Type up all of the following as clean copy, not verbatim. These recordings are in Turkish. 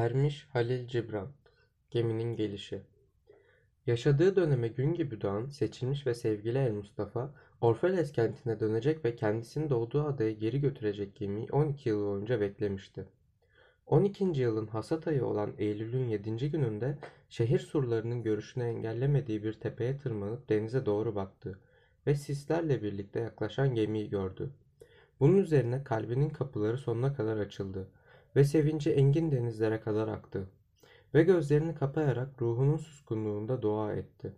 Ermiş Halil Cibran, Geminin Gelişi. Yaşadığı döneme gün gibi doğan seçilmiş ve sevgili Elmustafa, Orphalese kentine dönecek ve kendisini doğduğu adaya geri götürecek gemiyi 12 yıl boyunca beklemişti. 12. yılın hasat ayı olan Eylül'ün 7. gününde şehir surlarının görüşünü engellemediği bir tepeye tırmanıp denize doğru baktı ve sislerle birlikte yaklaşan gemiyi gördü. Bunun üzerine kalbinin kapıları sonuna kadar açıldı ve sevinci engin denizlere kadar aktı ve gözlerini kapayarak ruhunun suskunluğunda dua etti.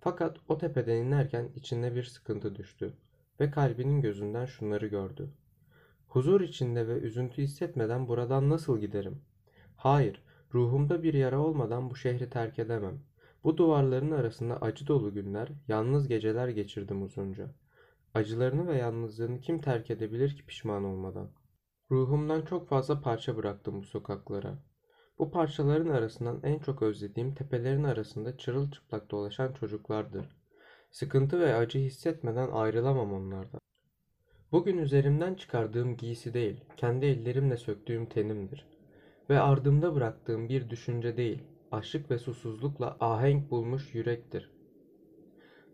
Fakat o tepeden inerken içinde bir sıkıntı düştü ve kalbinin gözünden şunları gördü. Huzur içinde ve üzüntü hissetmeden buradan nasıl giderim? Hayır, ruhumda bir yara olmadan bu şehri terk edemem. Bu duvarların arasında acı dolu günler, yalnız geceler geçirdim uzunca. Acılarını ve yalnızlığını kim terk edebilir ki pişman olmadan? Ruhumdan çok fazla parça bıraktım bu sokaklara. Bu parçaların arasından en çok özlediğim tepelerin arasında çırılçıplak dolaşan çocuklardır. Sıkıntı ve acı hissetmeden ayrılamam onlardan. Bugün üzerimden çıkardığım giysi değil, kendi ellerimle söktüğüm tenimdir. Ve ardımda bıraktığım bir düşünce değil, açlık ve susuzlukla ahenk bulmuş yürektir.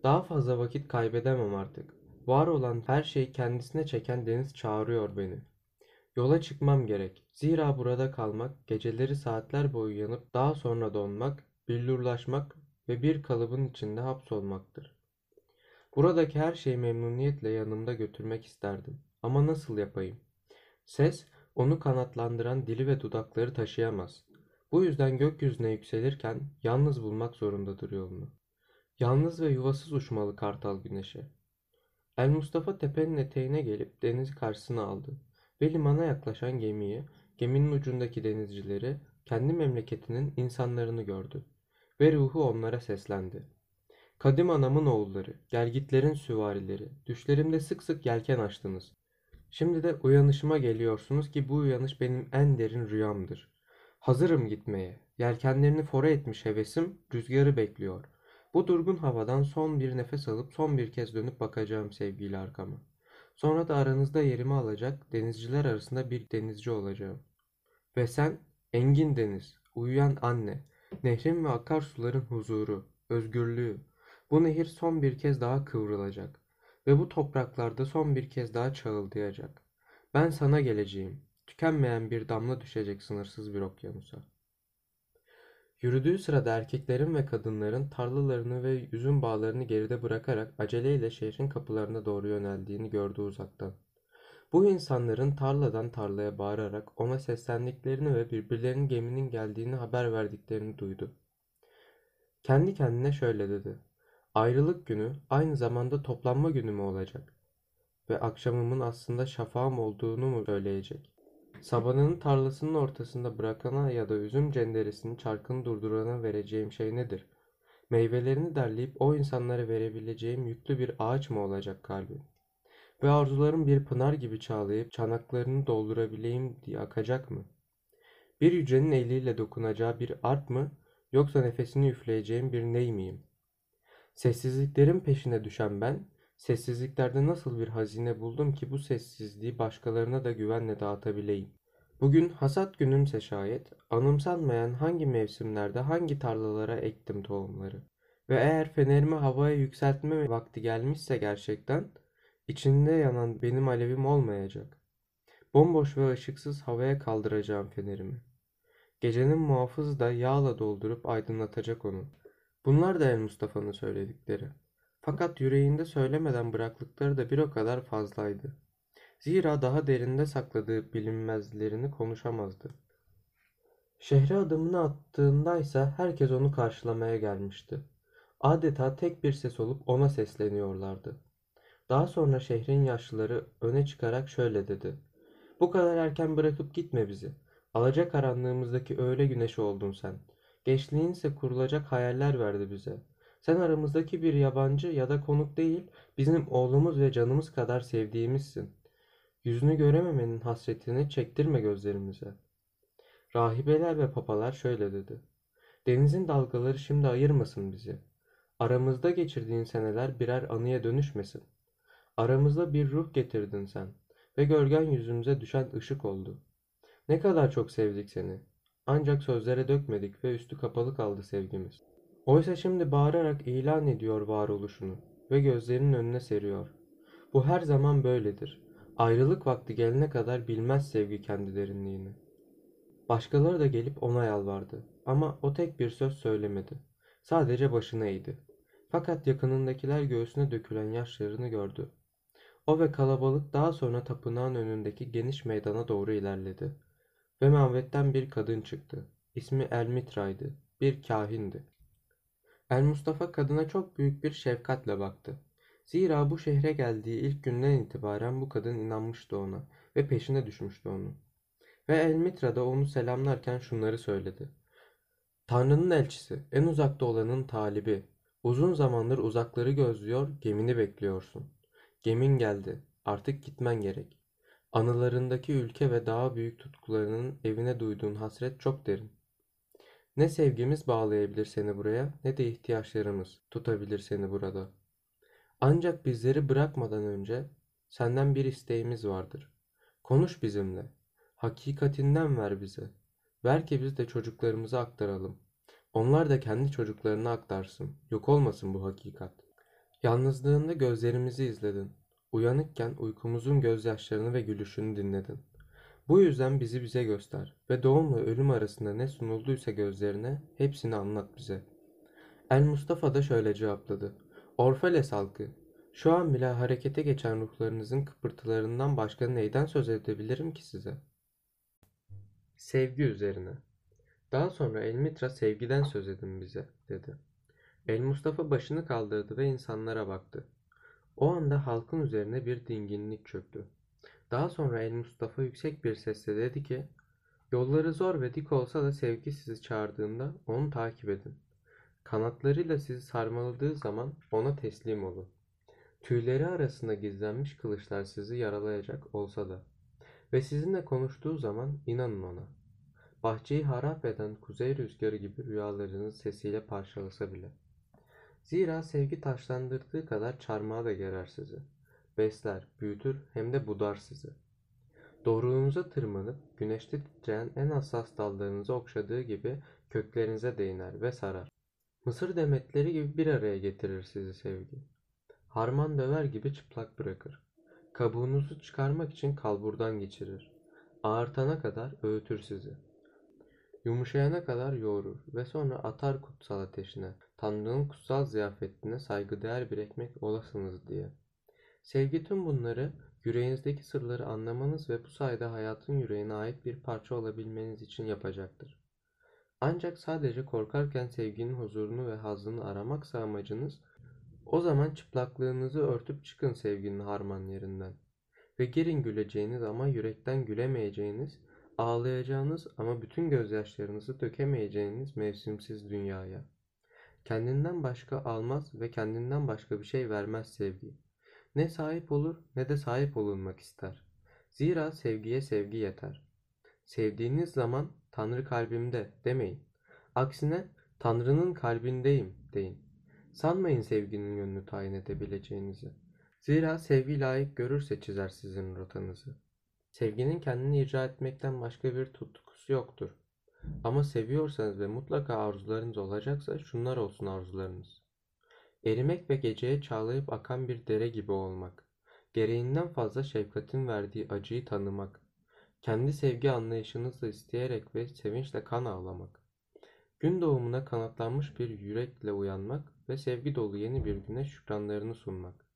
Daha fazla vakit kaybedemem artık. Var olan her şeyi kendisine çeken deniz çağırıyor beni. Yola çıkmam gerek. Zira burada kalmak, geceleri saatler boyu yanıp daha sonra donmak, billurlaşmak ve bir kalıbın içinde hapsolmaktır. Buradaki her şeyi memnuniyetle yanımda götürmek isterdim. Ama nasıl yapayım? Ses, onu kanatlandıran dili ve dudakları taşıyamaz. Bu yüzden gökyüzüne yükselirken yalnız bulmak zorundadır yolunu. Yalnız ve yuvasız uçmalı kartal güneşe. Elmustafa tepenin eteğine gelip deniz karşısına aldı ve limana yaklaşan gemiyi, geminin ucundaki denizcileri, kendi memleketinin insanlarını gördü ve ruhu onlara seslendi. Kadim anamın oğulları, gelgitlerin süvarileri, düşlerimde sık sık yelken açtınız. Şimdi de uyanışıma geliyorsunuz ki bu uyanış benim en derin rüyamdır. Hazırım gitmeye, yelkenlerini fora etmiş hevesim rüzgarı bekliyor. Bu durgun havadan son bir nefes alıp son bir kez dönüp bakacağım sevgili arkama. Sonra da aranızda yerimi alacak denizciler arasında bir denizci olacağım. Ve sen, engin deniz, uyuyan anne, nehrin ve akarsuların huzuru, özgürlüğü, bu nehir son bir kez daha kıvrılacak ve bu topraklarda son bir kez daha çağıldayacak. Ben sana geleceğim, tükenmeyen bir damla düşecek sınırsız bir okyanusa. Yürüdüğü sırada erkeklerin ve kadınların tarlalarını ve üzüm bağlarını geride bırakarak aceleyle şehrin kapılarına doğru yöneldiğini gördü uzaktan. Bu insanların tarladan tarlaya bağırarak ona seslendiklerini ve birbirlerinin geminin geldiğini haber verdiklerini duydu. Kendi kendine şöyle dedi. Ayrılık günü aynı zamanda toplanma günü mü olacak? Ve akşamımın aslında şafağım olduğunu mu söyleyecek? Sabanının tarlasının ortasında bırakana ya da üzüm cenderesinin çarkını durdurana vereceğim şey nedir? Meyvelerini derleyip o insanlara verebileceğim yüklü bir ağaç mı olacak kalbim? Ve arzularım bir pınar gibi çağlayıp çanaklarını doldurabileyim diye akacak mı? Bir yücenin eliyle dokunacağı bir art mı, yoksa nefesini üfleyeceğim bir ney miyim? Sessizliklerin peşine düşen ben, sessizliklerde nasıl bir hazine buldum ki bu sessizliği başkalarına da güvenle dağıtabileyim? Bugün hasat günümse şayet, anımsanmayan hangi mevsimlerde hangi tarlalara ektim tohumları? Ve eğer fenerimi havaya yükseltme vakti gelmişse gerçekten, içinde yanan benim alevim olmayacak. Bomboş ve ışıksız havaya kaldıracağım fenerimi. Gecenin muhafızı da yağla doldurup aydınlatacak onu. Bunlar da Elmustafa'nın söyledikleri. Fakat yüreğinde söylemeden bıraktıkları da bir o kadar fazlaydı. Zira daha derinde sakladığı bilinmezlerini konuşamazdı. Şehre adımını attığındaysa herkes onu karşılamaya gelmişti. Adeta tek bir ses olup ona sesleniyorlardı. Daha sonra şehrin yaşlıları öne çıkarak şöyle dedi. Bu kadar erken bırakıp gitme bizi. Alacakaranlığımızdaki öğle güneşi oldun sen. Gençliğin ise kurulacak hayaller verdi bize. Sen aramızdaki bir yabancı ya da konuk değil, bizim oğlumuz ve canımız kadar sevdiğimizsin. Yüzünü görememenin hasretini çektirme gözlerimize. Rahibeler ve papalar şöyle dedi. Denizin dalgaları şimdi ayırmasın bizi. Aramızda geçirdiğin seneler birer anıya dönüşmesin. Aramızda bir ruh getirdin sen ve gölgen yüzümüze düşen ışık oldu. Ne kadar çok sevdik seni. Ancak sözlere dökmedik ve üstü kapalı kaldı sevgimiz. Oysa şimdi bağırarak ilan ediyor varoluşunu ve gözlerinin önüne seriyor. Bu her zaman böyledir. Ayrılık vakti gelene kadar bilmez sevgi kendi derinliğini. Başkaları da gelip ona yalvardı ama o tek bir söz söylemedi. Sadece başını eğdi. Fakat yakınındakiler göğsüne dökülen yaşlarını gördü. O ve kalabalık daha sonra tapınağın önündeki geniş meydana doğru ilerledi. Ve mabedden bir kadın çıktı. İsmi Elmitra'ydı. Bir kahindi. Almustafa kadına çok büyük bir şefkatle baktı. Zira bu şehre geldiği ilk günden itibaren bu kadın inanmıştı ona ve peşine düşmüştü onun. Ve Elmitra da onu selamlarken şunları söyledi. Tanrı'nın elçisi, en uzakta olanın talibi. Uzun zamandır uzakları gözlüyor, gemini bekliyorsun. Gemin geldi, artık gitmen gerek. Anılarındaki ülke ve daha büyük tutkularının evine duyduğun hasret çok derin. Ne sevgimiz bağlayabilir seni buraya, ne de ihtiyaçlarımız tutabilir seni burada. Ancak bizleri bırakmadan önce senden bir isteğimiz vardır. Konuş bizimle, hakikatinden ver bize. Ver ki biz de çocuklarımıza aktaralım. Onlar da kendi çocuklarına aktarsın, yok olmasın bu hakikat. Yalnızlığında gözlerimizi izledin. Uyanıkken uykumuzun gözyaşlarını ve gülüşünü dinledin. Bu yüzden bizi bize göster ve doğumla ölüm arasında ne sunulduysa gözlerine hepsini anlat bize. Almustafa da şöyle cevapladı. Orphalese halkı, şu an bile harekete geçen ruhlarınızın kıpırtılarından başka neyden söz edebilirim ki size? Sevgi üzerine. Daha sonra Elmitra sevgiden söz edin bize dedi. Almustafa başını kaldırdı ve insanlara baktı. O anda halkın üzerine bir dinginlik çöktü. Daha sonra Almustafa yüksek bir sesle dedi ki, yolları zor ve dik olsa da sevgi sizi çağırdığında onu takip edin. Kanatlarıyla sizi sarmaladığı zaman ona teslim olun. Tüyleri arasında gizlenmiş kılıçlar sizi yaralayacak olsa da ve sizinle konuştuğu zaman inanın ona. Bahçeyi harap eden kuzey rüzgarı gibi rüyalarının sesiyle parçalasa bile. Zira sevgi taşlandırdığı kadar çarmıha da gerer sizi. Besler, büyütür hem de budar sizi. Doğruluğunuza tırmanıp güneşte titreyen en hassas dallarınızı okşadığı gibi köklerinize değiner ve sarar. Mısır demetleri gibi bir araya getirir sizi sevgi. Harman döver gibi çıplak bırakır. Kabuğunuzu çıkarmak için kalburdan geçirir. Ağartana kadar öğütür sizi. Yumuşayana kadar yoğurur ve sonra atar kutsal ateşine, Tanrı'nın kutsal ziyafetine saygıdeğer bir ekmek olasınız diye. Sevgi tüm bunları, yüreğinizdeki sırları anlamanız ve bu sayede hayatın yüreğine ait bir parça olabilmeniz için yapacaktır. Ancak sadece korkarken sevginin huzurunu ve hazını aramaksa amacınız, o zaman çıplaklığınızı örtüp çıkın sevginin harman yerinden. Ve girin güleceğiniz ama yürekten gülemeyeceğiniz, ağlayacağınız ama bütün gözyaşlarınızı dökemeyeceğiniz mevsimsiz dünyaya. Kendinden başka almaz ve kendinden başka bir şey vermez sevgi. Ne sahip olur ne de sahip olunmak ister. Zira sevgiye sevgi yeter. Sevdiğiniz zaman Tanrı kalbimde demeyin. Aksine Tanrı'nın kalbindeyim deyin. Sanmayın sevginin yönünü tayin edebileceğinizi. Zira sevgi layık görürse çizer sizin rotanızı. Sevginin kendini icra etmekten başka bir tutkusu yoktur. Ama seviyorsanız ve mutlaka arzularınız olacaksa şunlar olsun arzularınız. Erimek ve geceye çağlayıp akan bir dere gibi olmak. Gereğinden fazla şefkatin verdiği acıyı tanımak. Kendi sevgi anlayışınızla isteyerek ve sevinçle kan ağlamak. Gün doğumuna kanatlanmış bir yürekle uyanmak ve sevgi dolu yeni bir güne şükranlarını sunmak.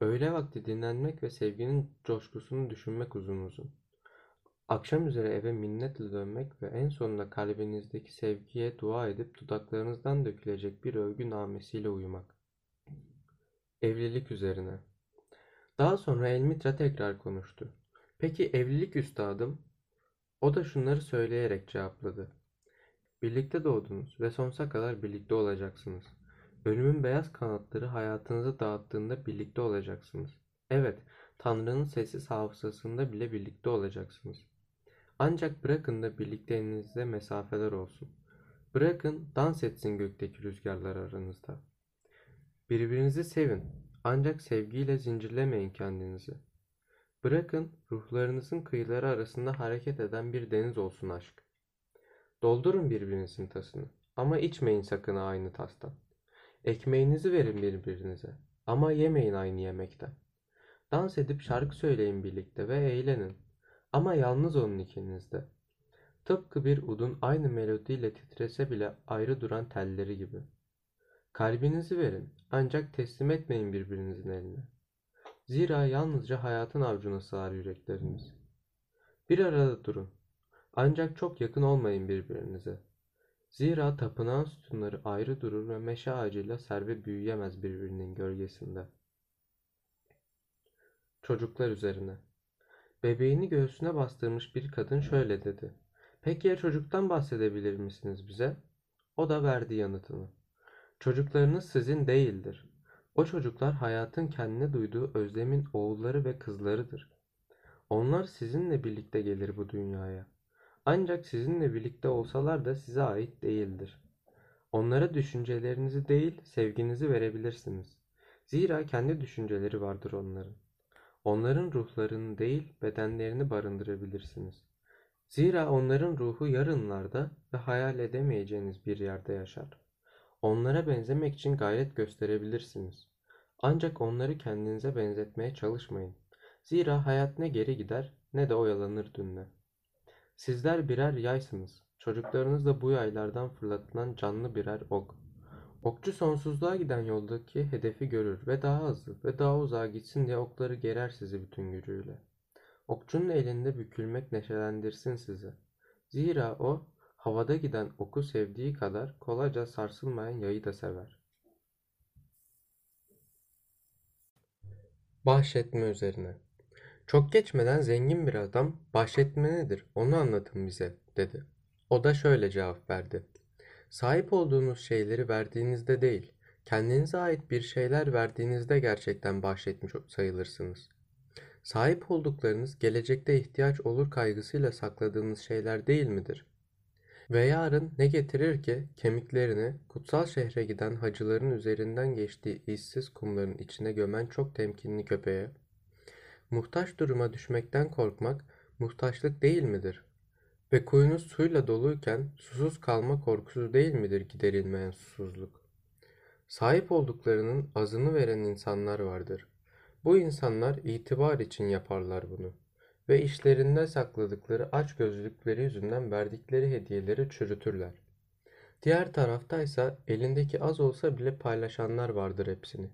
Öğle vakti dinlenmek ve sevginin coşkusunu düşünmek uzun uzun. Akşam üzere eve minnetle dönmek ve en sonunda kalbinizdeki sevgiye dua edip dudaklarınızdan dökülecek bir övgü namesiyle uyumak. Evlilik üzerine. Daha sonra Elmitra tekrar konuştu. Peki evlilik üstadım? O da şunları söyleyerek cevapladı. Birlikte doğdunuz ve sonsuza kadar birlikte olacaksınız. Ölümün beyaz kanatları hayatınızı dağıttığında birlikte olacaksınız. Evet, Tanrı'nın sessiz hafızasında bile birlikte olacaksınız. Ancak bırakın da birlikteliğinizde mesafeler olsun. Bırakın dans etsin gökteki rüzgarlar aranızda. Birbirinizi sevin, ancak sevgiyle zincirlemeyin kendinizi. Bırakın ruhlarınızın kıyıları arasında hareket eden bir deniz olsun aşk. Doldurun birbirinizin tasını ama içmeyin sakın aynı tastan. Ekmeğinizi verin birbirinize ama yemeyin aynı yemekten. Dans edip şarkı söyleyin birlikte ve eğlenin ama yalnız olun ikiniz de. Tıpkı bir udun aynı melodiyle titrese bile ayrı duran telleri gibi. Kalbinizi verin ancak teslim etmeyin birbirinizin eline. Zira yalnızca hayatın avcuna sığar yürekleriniz. Bir arada durun ancak çok yakın olmayın birbirinize. Zira tapınağın sütunları ayrı durur ve meşe ağacıyla serbe büyüyemez birbirinin gölgesinde. Çocuklar üzerine. Bebeğini göğsüne bastırmış bir kadın şöyle dedi. Peki ya çocuktan bahsedebilir misiniz bize? O da verdi yanıtını. Çocuklarınız sizin değildir. O çocuklar hayatın kendine duyduğu özlemin oğulları ve kızlarıdır. Onlar sizinle birlikte gelir bu dünyaya. Ancak sizinle birlikte olsalar da size ait değildir. Onlara düşüncelerinizi değil, sevginizi verebilirsiniz. Zira kendi düşünceleri vardır onların. Onların ruhlarını değil, bedenlerini barındırabilirsiniz. Zira onların ruhu yarınlarda ve hayal edemeyeceğiniz bir yerde yaşar. Onlara benzemek için gayret gösterebilirsiniz. Ancak onları kendinize benzetmeye çalışmayın. Zira hayat ne geri gider ne de oyalanır dünle. Sizler birer yaysınız. Çocuklarınız da bu yaylardan fırlatılan canlı birer ok. Okçu sonsuzluğa giden yoldaki hedefi görür ve daha hızlı ve daha uzağa gitsin diye okları gerer sizi bütün gücüyle. Okçunun elinde bükülmek neşelendirsin sizi. Zira o, havada giden oku sevdiği kadar kolayca sarsılmayan yayı da sever. Bahşetme üzerine. Çok geçmeden zengin bir adam, bahşetme nedir, onu anlatın bize, dedi. O da şöyle cevap verdi. Sahip olduğunuz şeyleri verdiğinizde değil, kendinize ait bir şeyler verdiğinizde gerçekten bahşetmiş sayılırsınız. Sahip olduklarınız gelecekte ihtiyaç olur kaygısıyla sakladığınız şeyler değil midir? Ve yarın ne getirir ki kemiklerini kutsal şehre giden hacıların üzerinden geçtiği işsiz kumların içine gömen çok temkinli köpeğe? Muhtaç duruma düşmekten korkmak muhtaçlık değil midir? Ve kuyunuz suyla doluyken susuz kalma korkusu değil midir giderilmeyen susuzluk? Sahip olduklarının azını veren insanlar vardır. Bu insanlar itibar için yaparlar bunu. Ve işlerinde sakladıkları açgözlülükleri yüzünden verdikleri hediyeleri çürütürler. Diğer taraftaysa elindeki az olsa bile paylaşanlar vardır hepsini.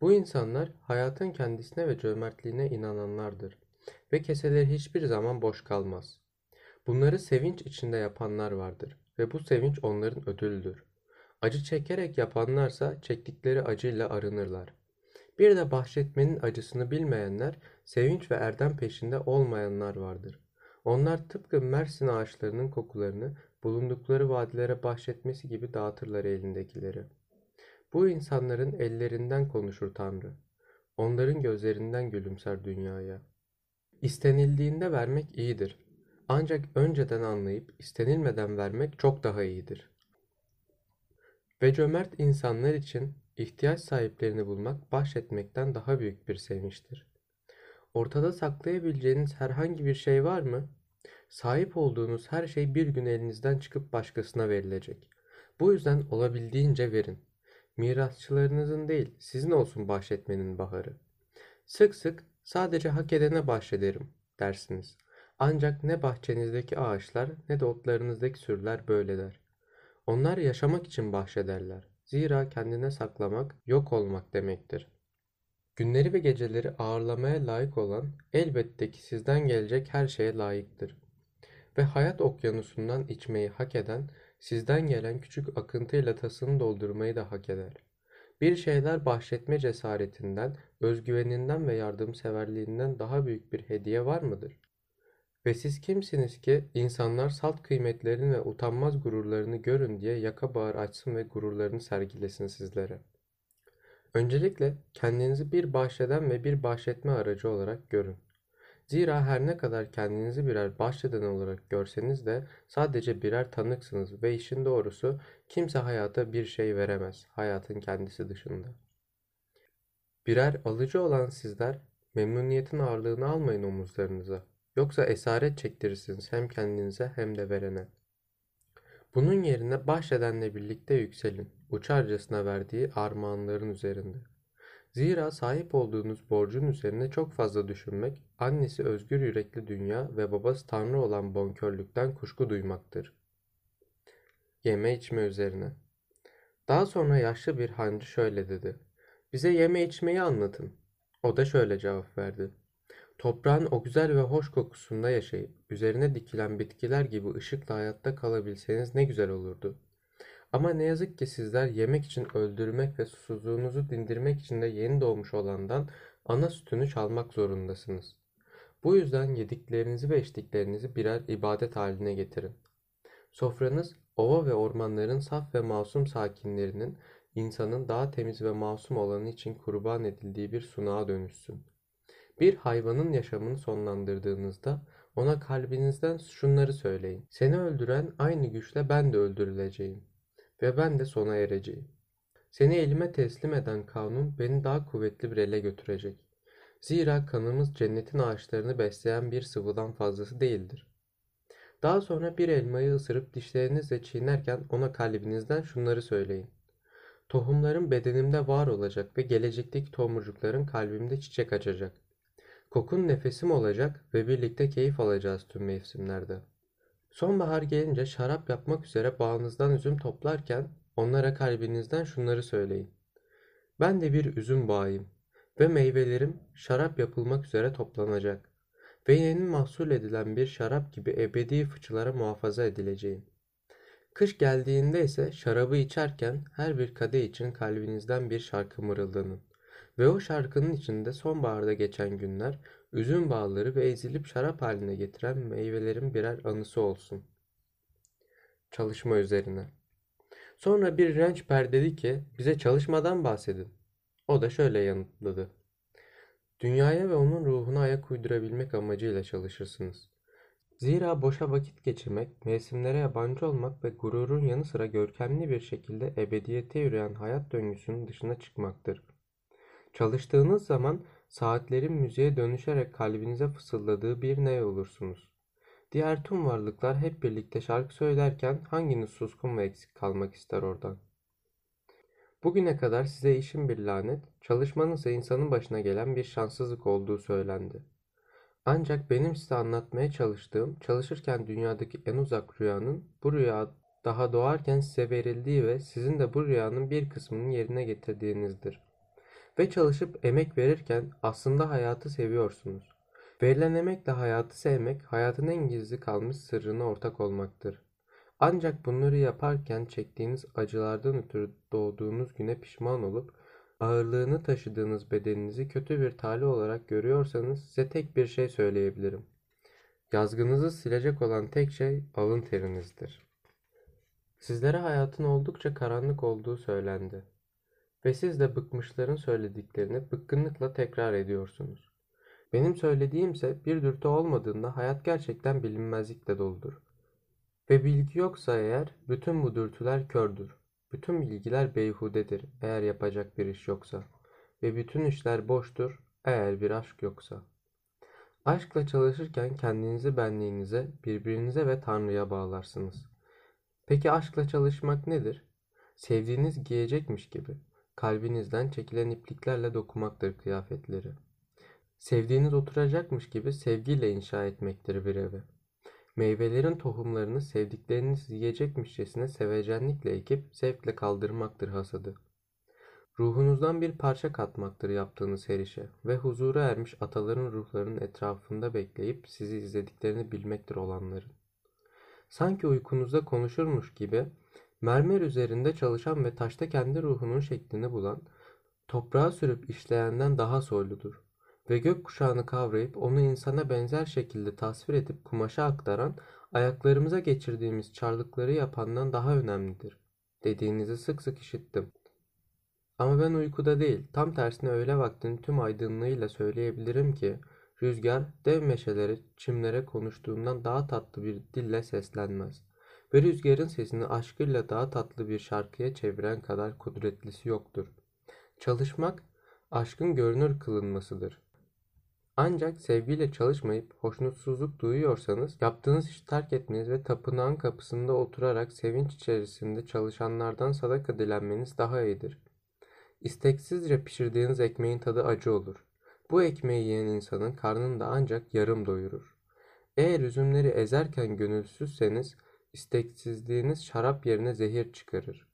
Bu insanlar hayatın kendisine ve cömertliğine inananlardır ve keseleri hiçbir zaman boş kalmaz. Bunları sevinç içinde yapanlar vardır ve bu sevinç onların ödülüdür. Acı çekerek yapanlarsa çektikleri acıyla arınırlar. Bir de bahşetmenin acısını bilmeyenler, sevinç ve erdem peşinde olmayanlar vardır. Onlar tıpkı Mersin ağaçlarının kokularını bulundukları vadilere bahşetmesi gibi dağıtırlar elindekileri. Bu insanların ellerinden konuşur Tanrı. Onların gözlerinden gülümser dünyaya. İstenildiğinde vermek iyidir. Ancak önceden anlayıp istenilmeden vermek çok daha iyidir. Ve cömert insanlar için ihtiyaç sahiplerini bulmak bahşetmekten daha büyük bir sevinçtir. Ortada saklayabileceğiniz herhangi bir şey var mı? Sahip olduğunuz her şey bir gün elinizden çıkıp başkasına verilecek. Bu yüzden olabildiğince verin. Mirasçılarınızın değil, sizin olsun bahşetmenin baharı. Sık sık sadece hak edene bahşederim dersiniz. Ancak ne bahçenizdeki ağaçlar ne de otlarınızdaki sürüler böyle der. Onlar yaşamak için bahşederler. Zira kendine saklamak, yok olmak demektir. Günleri ve geceleri ağırlamaya layık olan elbette ki sizden gelecek her şeye layıktır. Ve hayat okyanusundan içmeyi hak eden, sizden gelen küçük akıntıyla tasını doldurmayı da hak eder. Bir şeyler bahşetme cesaretinden, özgüveninden ve yardımseverliğinden daha büyük bir hediye var mıdır? Ve siz kimsiniz ki insanlar salt kıymetlerin ve utanmaz gururlarını görün diye yaka bağır açsın ve gururlarını sergilesin sizlere. Öncelikle kendinizi bir bahşeden ve bir bahşetme aracı olarak görün. Zira her ne kadar kendinizi birer bahşeden olarak görseniz de sadece birer tanıksınız ve işin doğrusu kimse hayata bir şey veremez, hayatın kendisi dışında. Birer alıcı olan sizler memnuniyetin ağırlığını almayın omuzlarınıza, yoksa esaret çektirirsiniz hem kendinize hem de verene. Bunun yerine bahşedenle birlikte yükselin, uçarcasına verdiği armağanların üzerinde. Zira sahip olduğunuz borcun üzerine çok fazla düşünmek, annesi özgür yürekli dünya ve babası tanrı olan bonkörlükten kuşku duymaktır. Yeme içme üzerine. Daha sonra yaşlı bir hancı şöyle dedi. Bize yeme içmeyi anlatın. O da şöyle cevap verdi. Toprağın o güzel ve hoş kokusunda yaşayıp, üzerine dikilen bitkiler gibi ışıkla hayatta kalabilseniz ne güzel olurdu. Ama ne yazık ki sizler yemek için öldürmek ve susuzluğunuzu dindirmek için de yeni doğmuş olandan ana sütünü çalmak zorundasınız. Bu yüzden yediklerinizi ve içtiklerinizi birer ibadet haline getirin. Sofranız, ova ve ormanların saf ve masum sakinlerinin, insanın daha temiz ve masum olanı için kurban edildiği bir sunağa dönüşsün. Bir hayvanın yaşamını sonlandırdığınızda ona kalbinizden şunları söyleyin. Seni öldüren aynı güçle ben de öldürüleceğim ve ben de sona ereceğim. Seni elime teslim eden kanun beni daha kuvvetli bir ele götürecek. Zira kanımız cennetin ağaçlarını besleyen bir sıvıdan fazlası değildir. Daha sonra bir elmayı ısırıp dişlerinizle çiğnerken ona kalbinizden şunları söyleyin. Tohumlarım bedenimde var olacak ve gelecekteki tomurcukların kalbimde çiçek açacak. Kokun nefesim olacak ve birlikte keyif alacağız tüm mevsimlerde. Sonbahar gelince şarap yapmak üzere bağınızdan üzüm toplarken onlara kalbinizden şunları söyleyin. Ben de bir üzüm bağıyım ve meyvelerim şarap yapılmak üzere toplanacak ve yeni mahsul edilen bir şarap gibi ebedi fıçılara muhafaza edileceğim. Kış geldiğinde ise şarabı içerken her bir kadeh için kalbinizden bir şarkı mırıldanın. Ve o şarkının içinde sonbaharda geçen günler, üzüm bağları ve ezilip şarap haline getiren meyvelerin birer anısı olsun. Çalışma üzerine. Sonra bir rençper dedi ki, bize çalışmadan bahsedin. O da şöyle yanıtladı. Dünyaya ve onun ruhuna ayak uydurabilmek amacıyla çalışırsınız. Zira boşa vakit geçirmek, mevsimlere yabancı olmak ve gururun yanı sıra görkemli bir şekilde ebediyete yürüyen hayat döngüsünün dışına çıkmaktır. Çalıştığınız zaman saatlerin müziğe dönüşerek kalbinize fısıldadığı bir ney olursunuz. Diğer tüm varlıklar hep birlikte şarkı söylerken hanginiz suskun ve eksik kalmak ister oradan? Bugüne kadar size işin bir lanet, çalışmanızsa insanın başına gelen bir şanssızlık olduğu söylendi. Ancak benim size anlatmaya çalıştığım, çalışırken dünyadaki en uzak rüyanın bu rüya daha doğarken size verildiği ve sizin de bu rüyanın bir kısmının yerine getirdiğinizdir. Ve çalışıp emek verirken aslında hayatı seviyorsunuz. Verilen emekle hayatı sevmek, hayatın en gizli kalmış sırrına ortak olmaktır. Ancak bunları yaparken çektiğiniz acılardan ötürü doğduğunuz güne pişman olup, ağırlığını taşıdığınız bedeninizi kötü bir talih olarak görüyorsanız size tek bir şey söyleyebilirim. Yazgınızı silecek olan tek şey alın terinizdir. Sizlere hayatın oldukça karanlık olduğu söylendi. Ve siz de bıkmışların söylediklerini bıkkınlıkla tekrar ediyorsunuz. Benim söylediğimse bir dürtü olmadığında hayat gerçekten bilinmezlikle doludur. Ve bilgi yoksa eğer bütün bu dürtüler kördür. Bütün bilgiler beyhudedir eğer yapacak bir iş yoksa. Ve bütün işler boştur eğer bir aşk yoksa. Aşkla çalışırken kendinizi benliğinize, birbirinize ve Tanrı'ya bağlarsınız. Peki aşkla çalışmak nedir? Sevdiğiniz giyecekmiş gibi. Kalbinizden çekilen ipliklerle dokumaktır kıyafetleri. Sevdiğiniz oturacakmış gibi sevgiyle inşa etmektir bir evi. Meyvelerin tohumlarını sevdikleriniz yiyecekmişçesine sevecenlikle ekip zevkle kaldırmaktır hasadı. Ruhunuzdan bir parça katmaktır yaptığınız her işe ve huzura ermiş ataların ruhlarının etrafında bekleyip sizi izlediklerini bilmektir olanların. Sanki uykunuzda konuşurmuş gibi mermer üzerinde çalışan ve taşta kendi ruhunun şeklini bulan, toprağa sürüp işleyenden daha soyludur ve gökkuşağını kavrayıp onu insana benzer şekilde tasvir edip kumaşa aktaran, ayaklarımıza geçirdiğimiz çarlıkları yapandan daha önemlidir, dediğinizi sık sık işittim. Ama ben uykuda değil, tam tersine öğle vaktinin tüm aydınlığıyla söyleyebilirim ki, rüzgar dev meşelere, çimlere konuştuğundan daha tatlı bir dille seslenmez. Ve rüzgarın sesini aşkıyla daha tatlı bir şarkıya çeviren kadar kudretlisi yoktur. Çalışmak, aşkın görünür kılınmasıdır. Ancak sevgiyle çalışmayıp hoşnutsuzluk duyuyorsanız yaptığınız işi terk etmeniz ve tapınağın kapısında oturarak sevinç içerisinde çalışanlardan sadaka dilenmeniz daha iyidir. İsteksizce pişirdiğiniz ekmeğin tadı acı olur. Bu ekmeği yiyen insanın karnını da ancak yarım doyurur. Eğer üzümleri ezerken gönülsüzseniz isteksizliğiniz şarap yerine zehir çıkarır.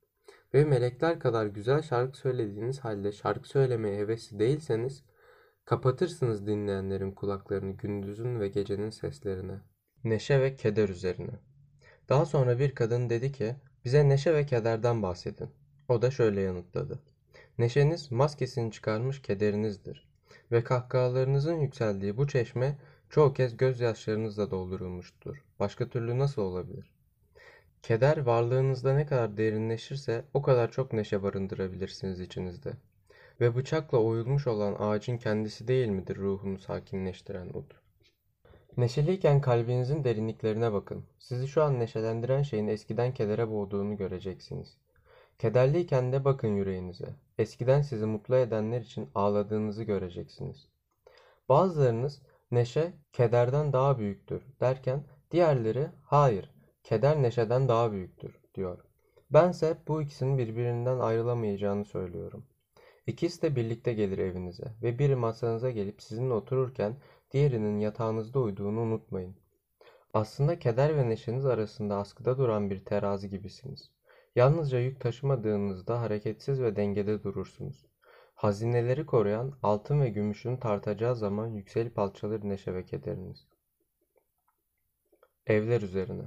Ve melekler kadar güzel şarkı söylediğiniz halde şarkı söylemeye hevesli değilseniz kapatırsınız dinleyenlerin kulaklarını gündüzün ve gecenin seslerine. Neşe ve keder üzerine. Daha sonra bir kadın dedi ki, bize neşe ve kederden bahsedin. O da şöyle yanıtladı. Neşeniz maskesini çıkarmış kederinizdir. Ve kahkahalarınızın yükseldiği bu çeşme çoğu kez gözyaşlarınızla doldurulmuştur. Başka türlü nasıl olabilir? Keder varlığınızda ne kadar derinleşirse o kadar çok neşe barındırabilirsiniz içinizde. Ve bıçakla oyulmuş olan ağacın kendisi değil midir ruhunu sakinleştiren ud? Neşeliyken kalbinizin derinliklerine bakın. Sizi şu an neşelendiren şeyin eskiden kedere boğduğunu göreceksiniz. Kederliyken de bakın yüreğinize. Eskiden sizi mutlu edenler için ağladığınızı göreceksiniz. Bazılarınız neşe kederden daha büyüktür derken diğerleri hayır keder neşeden daha büyüktür diyor. Bense bu ikisinin birbirinden ayrılamayacağını söylüyorum. İkisi de birlikte gelir evinize ve biri masanıza gelip sizinle otururken diğerinin yatağınızda uyuduğunu unutmayın. Aslında keder ve neşeniz arasında askıda duran bir terazi gibisiniz. Yalnızca yük taşımadığınızda hareketsiz ve dengede durursunuz. Hazineleri koruyan altın ve gümüşünü tartacağı zaman yükselip alçalır neşe ve kederiniz. Evler üzerine.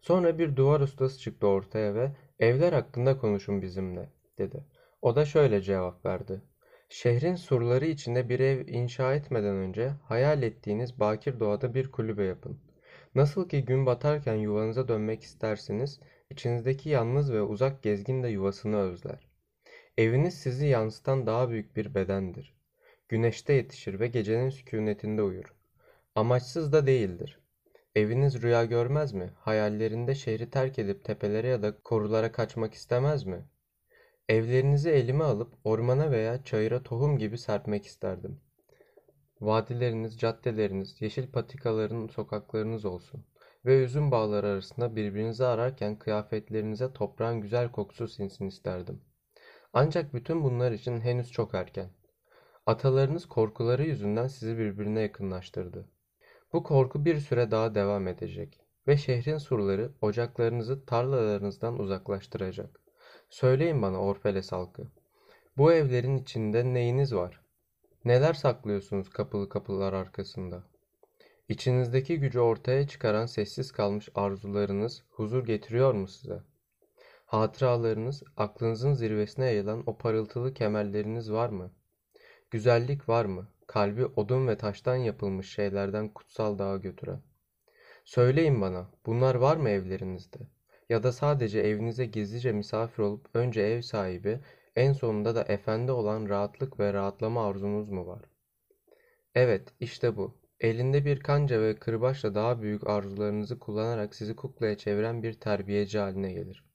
Sonra bir duvar ustası çıktı ortaya ve evler hakkında konuşun bizimle dedi. O da şöyle cevap verdi. Şehrin surları içinde bir ev inşa etmeden önce hayal ettiğiniz bakir doğada bir kulübe yapın. Nasıl ki gün batarken yuvanıza dönmek istersiniz, içinizdeki yalnız ve uzak gezgin de yuvasını özler. Eviniz sizi yansıtan daha büyük bir bedendir. Güneşte yetişir ve gecenin sükunetinde uyur. Amaçsız da değildir. Eviniz rüya görmez mi? Hayallerinde şehri terk edip tepelere ya da korulara kaçmak istemez mi? Evlerinizi elime alıp ormana veya çayıra tohum gibi serpmek isterdim. Vadileriniz, caddeleriniz, yeşil patikaların sokaklarınız olsun ve üzüm bağları arasında birbirinizi ararken kıyafetlerinize toprağın güzel kokusu sinsin isterdim. Ancak bütün bunlar için henüz çok erken. Atalarınız korkuları yüzünden sizi birbirine yakınlaştırdı. Bu korku bir süre daha devam edecek ve şehrin surları ocaklarınızı tarlalarınızdan uzaklaştıracak. Söyleyin bana Orphalese halkı, bu evlerin içinde neyiniz var? Neler saklıyorsunuz kapılı kapılar arkasında? İçinizdeki gücü ortaya çıkaran sessiz kalmış arzularınız huzur getiriyor mu size? Hatıralarınız, aklınızın zirvesine yayılan o parıltılı kemerleriniz var mı? Güzellik var mı? Kalbi odun ve taştan yapılmış şeylerden kutsal dağa götüren. Söyleyin bana, bunlar var mı evlerinizde? Ya da sadece evinize gizlice misafir olup önce ev sahibi, en sonunda da efendi olan rahatlık ve rahatlama arzunuz mu var? Evet, işte bu. Elinde bir kanca ve kırbaçla daha büyük arzularınızı kullanarak sizi kuklaya çeviren bir terbiyeci haline gelir.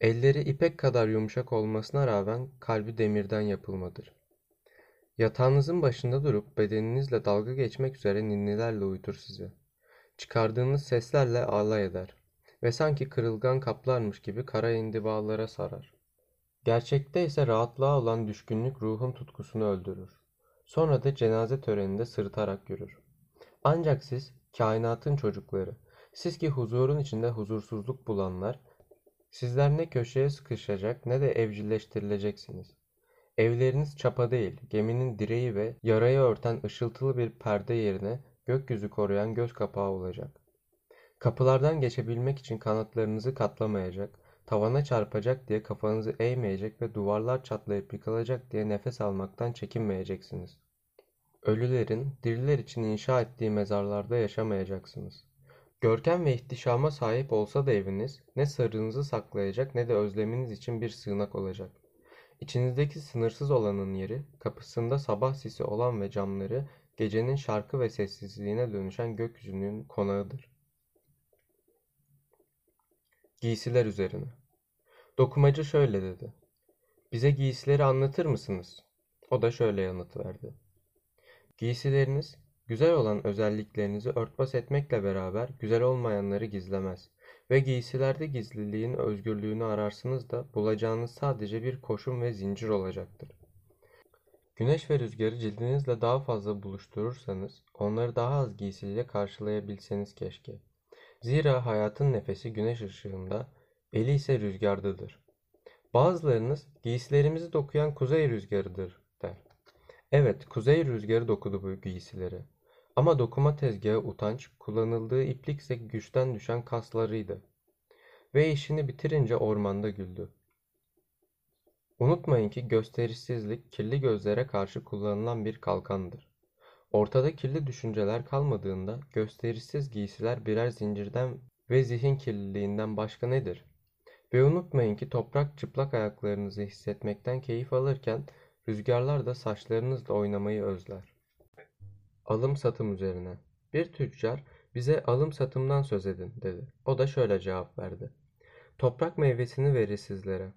Elleri ipek kadar yumuşak olmasına rağmen kalbi demirden yapılmadır. Yatağınızın başında durup bedeninizle dalga geçmek üzere ninnilerle uyutur sizi. Çıkardığınız seslerle alay eder. Ve sanki kırılgan kaplarmış gibi kara indibalara sarar. Gerçekte ise rahatlığa olan düşkünlük ruhun tutkusunu öldürür. Sonra da cenaze töreninde sırıtarak yürür. Ancak siz, kainatın çocukları, siz ki huzurun içinde huzursuzluk bulanlar, sizler ne köşeye sıkışacak ne de evcilleştirileceksiniz. Evleriniz çapa değil, geminin direği ve yarayı örten ışıltılı bir perde yerine gökyüzü koruyan göz kapağı olacak. Kapılardan geçebilmek için kanatlarınızı katlamayacak, tavana çarpacak diye kafanızı eğmeyecek ve duvarlar çatlayıp yıkılacak diye nefes almaktan çekinmeyeceksiniz. Ölülerin, diriler için inşa ettiği mezarlarda yaşamayacaksınız. Görkem ve ihtişama sahip olsa da eviniz, ne sırrınızı saklayacak ne de özleminiz için bir sığınak olacak. İçinizdeki sınırsız olanın yeri, kapısında sabah sisi olan ve camları, gecenin şarkı ve sessizliğine dönüşen gökyüzünün konağıdır. Giysiler üzerine. Dokumacı şöyle dedi. Bize giysileri anlatır mısınız? O da şöyle yanıt verdi. Giysileriniz, güzel olan özelliklerinizi örtbas etmekle beraber güzel olmayanları gizlemez ve giysilerde gizliliğin özgürlüğünü ararsınız da bulacağınız sadece bir koşum ve zincir olacaktır. Güneş ve rüzgarı cildinizle daha fazla buluşturursanız, onları daha az giysiyle karşılayabilseniz keşke. Zira hayatın nefesi güneş ışığında, eli ise rüzgardadır. Bazılarınız giysilerimizi dokuyan kuzey rüzgarıdır der. Evet, kuzey rüzgarı dokudu bu giysileri. Ama dokuma tezgahı utanç, kullanıldığı iplikse güçten düşen kaslarıydı. Ve işini bitirince ormanda güldü. Unutmayın ki gösterişsizlik kirli gözlere karşı kullanılan bir kalkandır. Ortada kirli düşünceler kalmadığında gösterişsiz giysiler birer zincirden ve zihin kirliliğinden başka nedir? Ve unutmayın ki toprak çıplak ayaklarınızı hissetmekten keyif alırken rüzgarlar da saçlarınızla oynamayı özler. Alım-satım üzerine. Bir tüccar bize alım-satımdan söz edin dedi. O da şöyle cevap verdi. Toprak meyvesini verir sizlere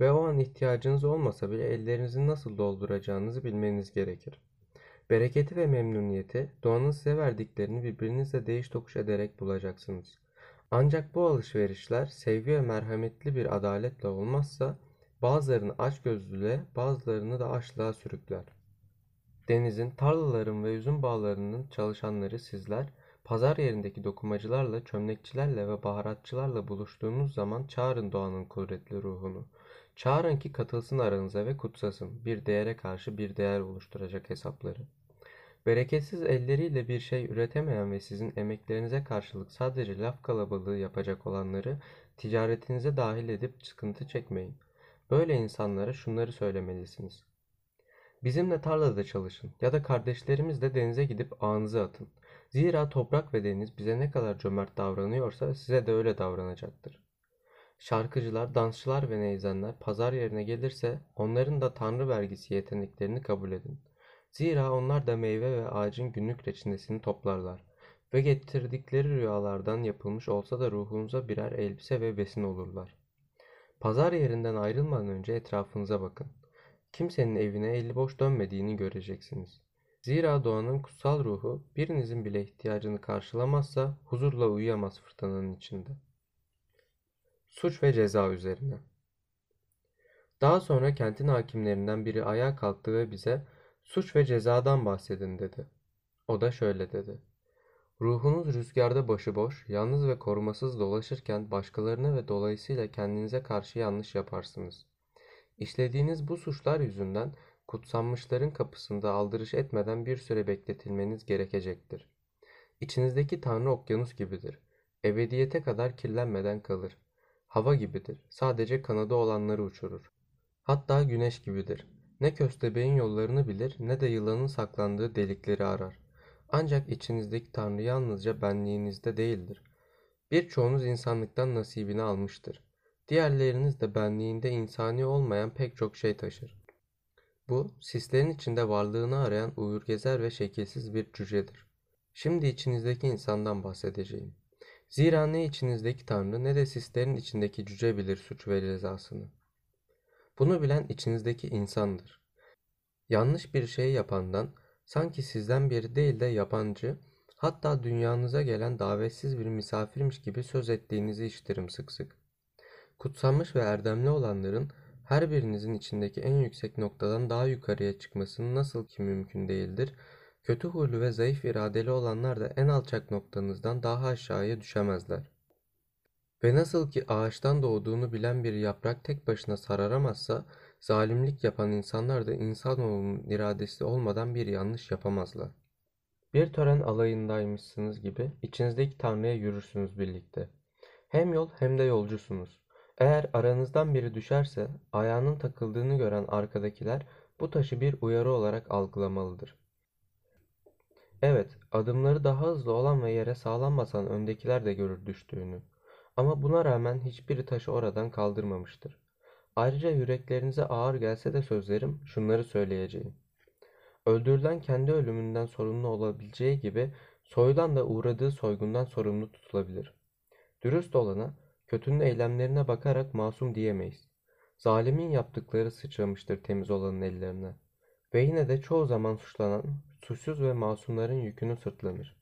ve o an ihtiyacınız olmasa bile ellerinizi nasıl dolduracağınızı bilmeniz gerekir. Bereketi ve memnuniyeti doğanın size verdiklerini birbirinizle değiş tokuş ederek bulacaksınız. Ancak bu alışverişler sevgi ve merhametli bir adaletle olmazsa bazılarını açgözlülüğe, bazılarını da açlığa sürükler. Denizin, tarlaların ve üzüm bağlarının çalışanları sizler, pazar yerindeki dokumacılarla, çömlekçilerle ve baharatçılarla buluştuğunuz zaman çağırın doğanın kudretli ruhunu. Çağırın ki katılsın aranıza ve kutsasın, bir değere karşı bir değer oluşturacak hesapları. Bereketsiz elleriyle bir şey üretemeyen ve sizin emeklerinize karşılık sadece laf kalabalığı yapacak olanları ticaretinize dahil edip sıkıntı çekmeyin. Böyle insanlara şunları söylemelisiniz. Bizimle tarlada çalışın ya da kardeşlerimizle denize gidip ağınızı atın. Zira toprak ve deniz bize ne kadar cömert davranıyorsa size de öyle davranacaktır. Şarkıcılar, dansçılar ve neyzenler pazar yerine gelirse onların da tanrı vergisi yeteneklerini kabul edin. Zira onlar da meyve ve ağacın günlük reçinesini toplarlar ve getirdikleri rüyalardan yapılmış olsa da ruhunuza birer elbise ve besin olurlar. Pazar yerinden ayrılmadan önce etrafınıza bakın. Kimsenin evine eli boş dönmediğini göreceksiniz. Zira doğanın kutsal ruhu birinizin bile ihtiyacını karşılamazsa huzurla uyuyamaz fırtınanın içinde. Suç ve ceza üzerine. Daha sonra kentin hakimlerinden biri ayağa kalktı ve bize "Suç ve cezadan bahsedin" dedi. O da şöyle dedi. Ruhunuz rüzgarda başıboş, yalnız ve korumasız dolaşırken başkalarına ve dolayısıyla kendinize karşı yanlış yaparsınız. İşlediğiniz bu suçlar yüzünden kutsanmışların kapısında aldırış etmeden bir süre bekletilmeniz gerekecektir. İçinizdeki Tanrı okyanus gibidir. Ebediyete kadar kirlenmeden kalır. Hava gibidir. Sadece kanadı olanları uçurur. Hatta güneş gibidir. Ne köstebeğin yollarını bilir ne de yılanın saklandığı delikleri arar. Ancak içinizdeki Tanrı yalnızca benliğinizde değildir. Birçoğunuz insanlıktan nasibini almıştır. Diğerleriniz de benliğinde insani olmayan pek çok şey taşır. Bu, sislerin içinde varlığını arayan uyur gezer ve şekilsiz bir cücedir. Şimdi içinizdeki insandan bahsedeceğim. Zira ne içinizdeki Tanrı ne de sislerin içindeki cüce bilir suç ve cezasını. Bunu bilen içinizdeki insandır. Yanlış bir şey yapandan, sanki sizden biri değil de yabancı, hatta dünyanıza gelen davetsiz bir misafirmiş gibi söz ettiğinizi işitirim sık sık. Kutsanmış ve erdemli olanların her birinizin içindeki en yüksek noktadan daha yukarıya çıkmasının nasıl ki mümkün değildir, kötü huylu ve zayıf iradeli olanlar da en alçak noktanızdan daha aşağıya düşemezler. Ve nasıl ki ağaçtan doğduğunu bilen bir yaprak tek başına sararamazsa, zalimlik yapan insanlar da insanoğlunun iradesi olmadan bir yanlış yapamazlar. Bir tören alayındaymışsınız gibi içinizdeki Tanrı'ya yürürsünüz birlikte. Hem yol hem de yolcusunuz. Eğer aranızdan biri düşerse ayağının takıldığını gören arkadakiler bu taşı bir uyarı olarak algılamalıdır. Evet, adımları daha hızlı olan ve yere sağlam basan öndekiler de görür düştüğünü. Ama buna rağmen hiçbiri taşı oradan kaldırmamıştır. Ayrıca yüreklerinize ağır gelse de sözlerim şunları söyleyeceğim. Öldürülen kendi ölümünden sorumlu olabileceği gibi soyulan da uğradığı soygundan sorumlu tutulabilir. Dürüst olana, kötünün eylemlerine bakarak masum diyemeyiz. Zalimin yaptıkları sıçramıştır temiz olanın ellerine. Ve yine de çoğu zaman suçlanan suçsuz ve masumların yükünü sırtlanır.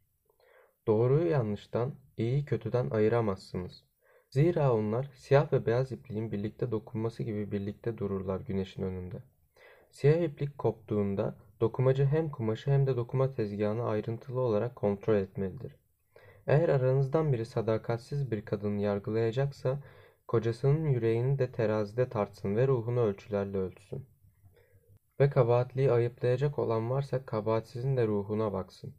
Doğruyu yanlıştan, iyiyi kötüden ayıramazsınız. Zira onlar siyah ve beyaz ipliğin birlikte dokunması gibi birlikte dururlar güneşin önünde. Siyah iplik koptuğunda dokumacı hem kumaşı hem de dokuma tezgahını ayrıntılı olarak kontrol etmelidir. Eğer aranızdan biri sadakatsiz bir kadını yargılayacaksa, kocasının yüreğini de terazide tartsın ve ruhunu ölçülerle ölçsün. Ve kabahatliyi ayıplayacak olan varsa kabahatsizin de ruhuna baksın.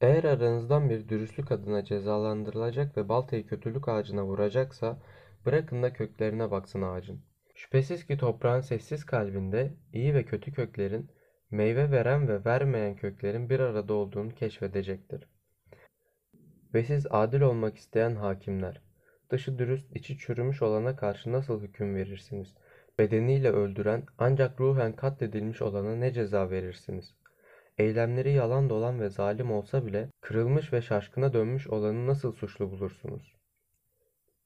Eğer aranızdan bir dürüstlük adına cezalandırılacak ve baltayı kötülük ağacına vuracaksa, bırakın da köklerine baksın ağacın. Şüphesiz ki toprağın sessiz kalbinde iyi ve kötü köklerin, meyve veren ve vermeyen köklerin bir arada olduğunu keşfedecektir. Ve siz adil olmak isteyen hakimler, dışı dürüst, içi çürümüş olana karşı nasıl hüküm verirsiniz? Bedeniyle öldüren ancak ruhen katledilmiş olana ne ceza verirsiniz? Eylemleri yalan dolan ve zalim olsa bile kırılmış ve şaşkına dönmüş olanı nasıl suçlu bulursunuz?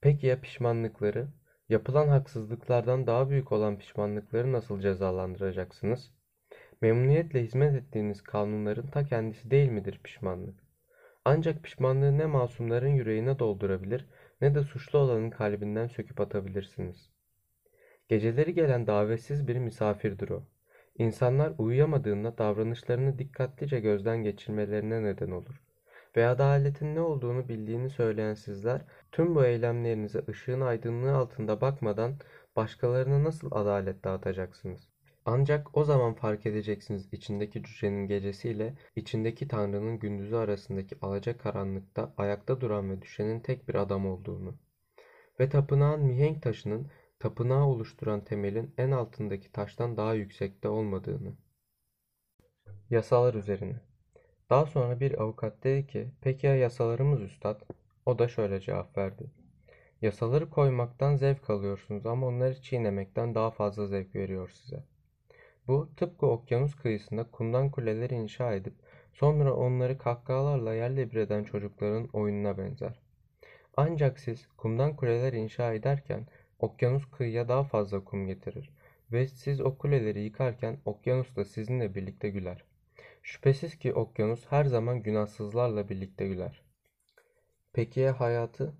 Peki ya pişmanlıkları? Yapılan haksızlıklardan daha büyük olan pişmanlıkları nasıl cezalandıracaksınız? Memnuniyetle hizmet ettiğiniz kanunların ta kendisi değil midir pişmanlık? Ancak pişmanlığı ne masumların yüreğine doldurabilir ne de suçlu olanın kalbinden söküp atabilirsiniz. Geceleri gelen davetsiz bir misafirdir o. İnsanlar uyuyamadığında davranışlarını dikkatlice gözden geçirmelerine neden olur. Ve adaletin ne olduğunu bildiğini söyleyen sizler, tüm bu eylemlerinize ışığın aydınlığı altında bakmadan başkalarına nasıl adalet dağıtacaksınız? Ancak o zaman fark edeceksiniz içindeki cücenin gecesiyle içindeki tanrının gündüzü arasındaki alacakaranlıkta ayakta duran ve düşenin tek bir adam olduğunu. Ve tapınağın mihenk taşının tapınağı oluşturan temelin en altındaki taştan daha yüksekte olmadığını. Yasalar üzerine. Daha sonra bir avukat dedi ki, "Peki ya yasalarımız üstad?" O da şöyle cevap verdi. "Yasaları koymaktan zevk alıyorsunuz ama onları çiğnemekten daha fazla zevk veriyor size. Bu tıpkı okyanus kıyısında kumdan kuleler inşa edip sonra onları kahkahalarla yerle bir eden çocukların oyununa benzer. Ancak siz kumdan kuleler inşa ederken okyanus kıyıya daha fazla kum getirir ve siz o kuleleri yıkarken okyanus da sizinle birlikte güler. Şüphesiz ki okyanus her zaman günahsızlarla birlikte güler." Peki ya hayatı?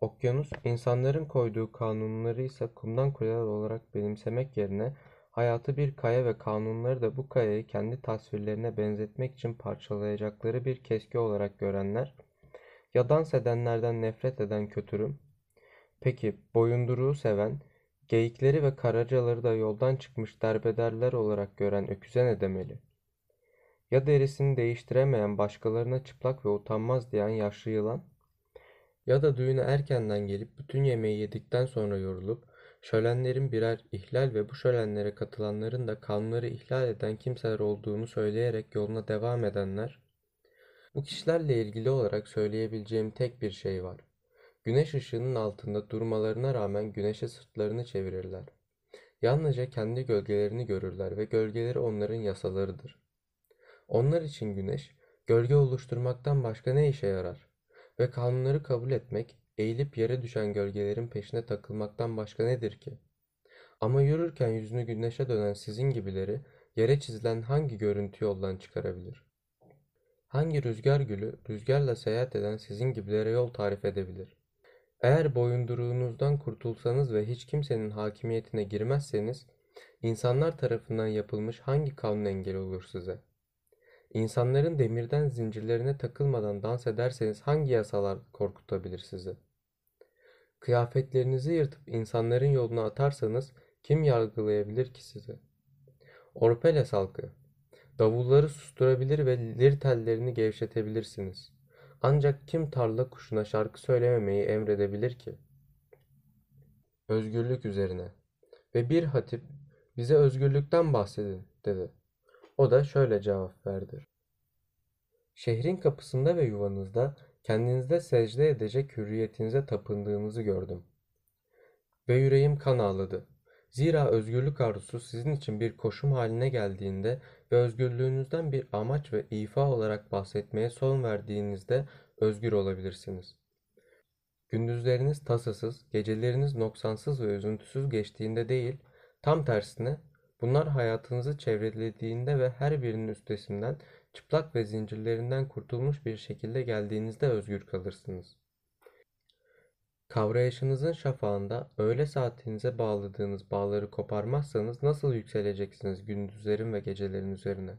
Okyanus, insanların koyduğu kanunları ise kumdan kuleler olarak benimsemek yerine hayatı bir kaya ve kanunları da bu kayayı kendi tasvirlerine benzetmek için parçalayacakları bir keski olarak görenler ya dans edenlerden nefret eden kötürüm. Peki boyunduruğu seven, geyikleri ve karacaları da yoldan çıkmış derbederler olarak gören öküze ne demeli? Ya derisini değiştiremeyen, başkalarına çıplak ve utanmaz diyen yaşlı yılan? Ya da düğüne erkenden gelip bütün yemeği yedikten sonra yorulup şölenlerin birer ihlal ve bu şölenlere katılanların da kanunları ihlal eden kimseler olduğunu söyleyerek yoluna devam edenler? Bu kişilerle ilgili olarak söyleyebileceğim tek bir şey var. Güneş ışığının altında durmalarına rağmen güneşe sırtlarını çevirirler. Yalnızca kendi gölgelerini görürler ve gölgeleri onların yasalarıdır. Onlar için güneş, gölge oluşturmaktan başka ne işe yarar? Ve kanunları kabul etmek, eğilip yere düşen gölgelerin peşine takılmaktan başka nedir ki? Ama yürürken yüzünü güneşe dönen sizin gibileri, yere çizilen hangi görüntü yoldan çıkarabilir? Hangi rüzgar gülü, rüzgarla seyahat eden sizin gibilere yol tarif edebilir? Eğer boyunduruğunuzdan kurtulsanız ve hiç kimsenin hakimiyetine girmezseniz, insanlar tarafından yapılmış hangi kanun engel olur size? İnsanların demirden zincirlerine takılmadan dans ederseniz hangi yasalar korkutabilir sizi? Kıyafetlerinizi yırtıp insanların yoluna atarsanız kim yargılayabilir ki sizi? Orphalese halkı, davulları susturabilir ve lir tellerini gevşetebilirsiniz. Ancak kim tarla kuşuna şarkı söylememeyi emredebilir ki? Özgürlük üzerine. Ve bir hatip, "Bize özgürlükten bahsedin," dedi. O da şöyle cevap verdi. "Şehrin kapısında ve yuvanızda kendinizde secde edecek hürriyetinize tapındığınızı gördüm. Ve yüreğim kan ağladı. Zira özgürlük arzusu sizin için bir koşum haline geldiğinde ve özgürlüğünüzden bir amaç ve ifa olarak bahsetmeye son verdiğinizde özgür olabilirsiniz. Gündüzleriniz tasasız, geceleriniz noksansız ve üzüntüsüz geçtiğinde değil, tam tersine Bunlar hayatınızı çevrelediğinde ve her birinin üstesinden, çıplak ve zincirlerinden kurtulmuş bir şekilde geldiğinizde özgür kalırsınız. Kavrayışınızın şafağında öğle saatinize bağladığınız bağları koparmazsanız nasıl yükseleceksiniz gündüzlerin ve gecelerin üzerine?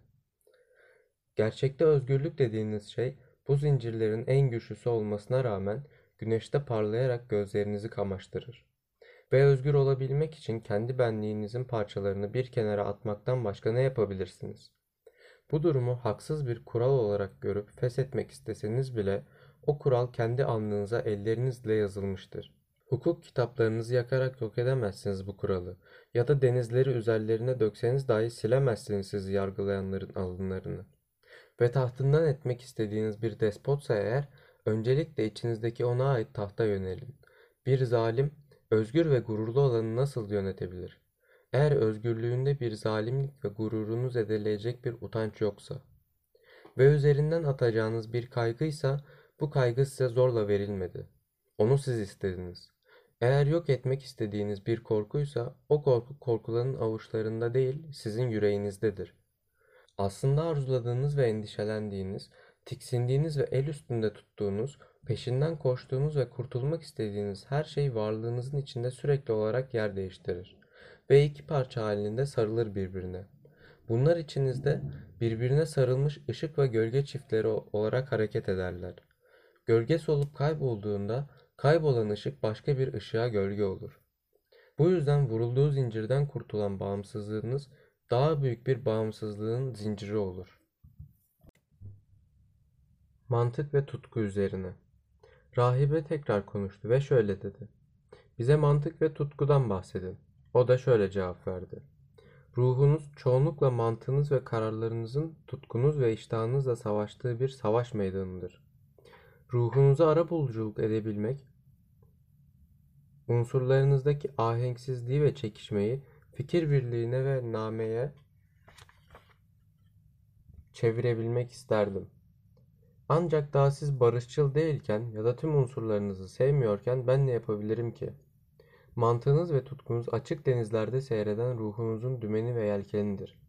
Gerçekte özgürlük dediğiniz şey, bu zincirlerin en güçlüsü olmasına rağmen güneşte parlayarak gözlerinizi kamaştırır. Ve özgür olabilmek için kendi benliğinizin parçalarını bir kenara atmaktan başka ne yapabilirsiniz? Bu durumu haksız bir kural olarak görüp feshetmek isteseniz bile o kural kendi alnınıza ellerinizle yazılmıştır. Hukuk kitaplarınızı yakarak yok edemezsiniz bu kuralı ya da denizleri üzerlerine dökseniz dahi silemezsiniz sizi yargılayanların alınlarını. Ve tahtından etmek istediğiniz bir despotsa eğer, öncelikle içinizdeki ona ait tahta yönelin. Bir zalim, özgür ve gururlu olanı nasıl yönetebilir? Eğer özgürlüğünde bir zalimlik ve gururunu zedeleyecek bir utanç yoksa ve üzerinden atacağınız bir kaygıysa, bu kaygı size zorla verilmedi. Onu siz istediniz. Eğer yok etmek istediğiniz bir korkuysa, o korku korkuların avuçlarında değil, sizin yüreğinizdedir. Aslında arzuladığınız ve endişelendiğiniz, tiksindiğiniz ve el üstünde tuttuğunuz, peşinden koştuğunuz ve kurtulmak istediğiniz her şey varlığınızın içinde sürekli olarak yer değiştirir ve iki parça halinde sarılır birbirine. Bunlar içinizde birbirine sarılmış ışık ve gölge çiftleri olarak hareket ederler. Gölge solup kaybolduğunda kaybolan ışık başka bir ışığa gölge olur. Bu yüzden vurulduğu zincirden kurtulan bağımsızlığınız daha büyük bir bağımsızlığın zinciri olur. Mantık ve tutku üzerine. Rahibe tekrar konuştu ve şöyle dedi. Bize mantık ve tutkudan bahsedin. O da şöyle cevap verdi. Ruhunuz çoğunlukla mantığınız ve kararlarınızın tutkunuz ve iştahınızla savaştığı bir savaş meydanıdır. Ruhunuza arabuluculuk edebilmek, unsurlarınızdaki ahenksizliği ve çekişmeyi fikir birliğine ve nameye çevirebilmek isterdim. Ancak daha siz barışçıl değilken ya da tüm unsurlarınızı sevmiyorken ben ne yapabilirim ki? Mantığınız ve tutkunuz açık denizlerde seyreden ruhunuzun dümeni ve yelkenidir.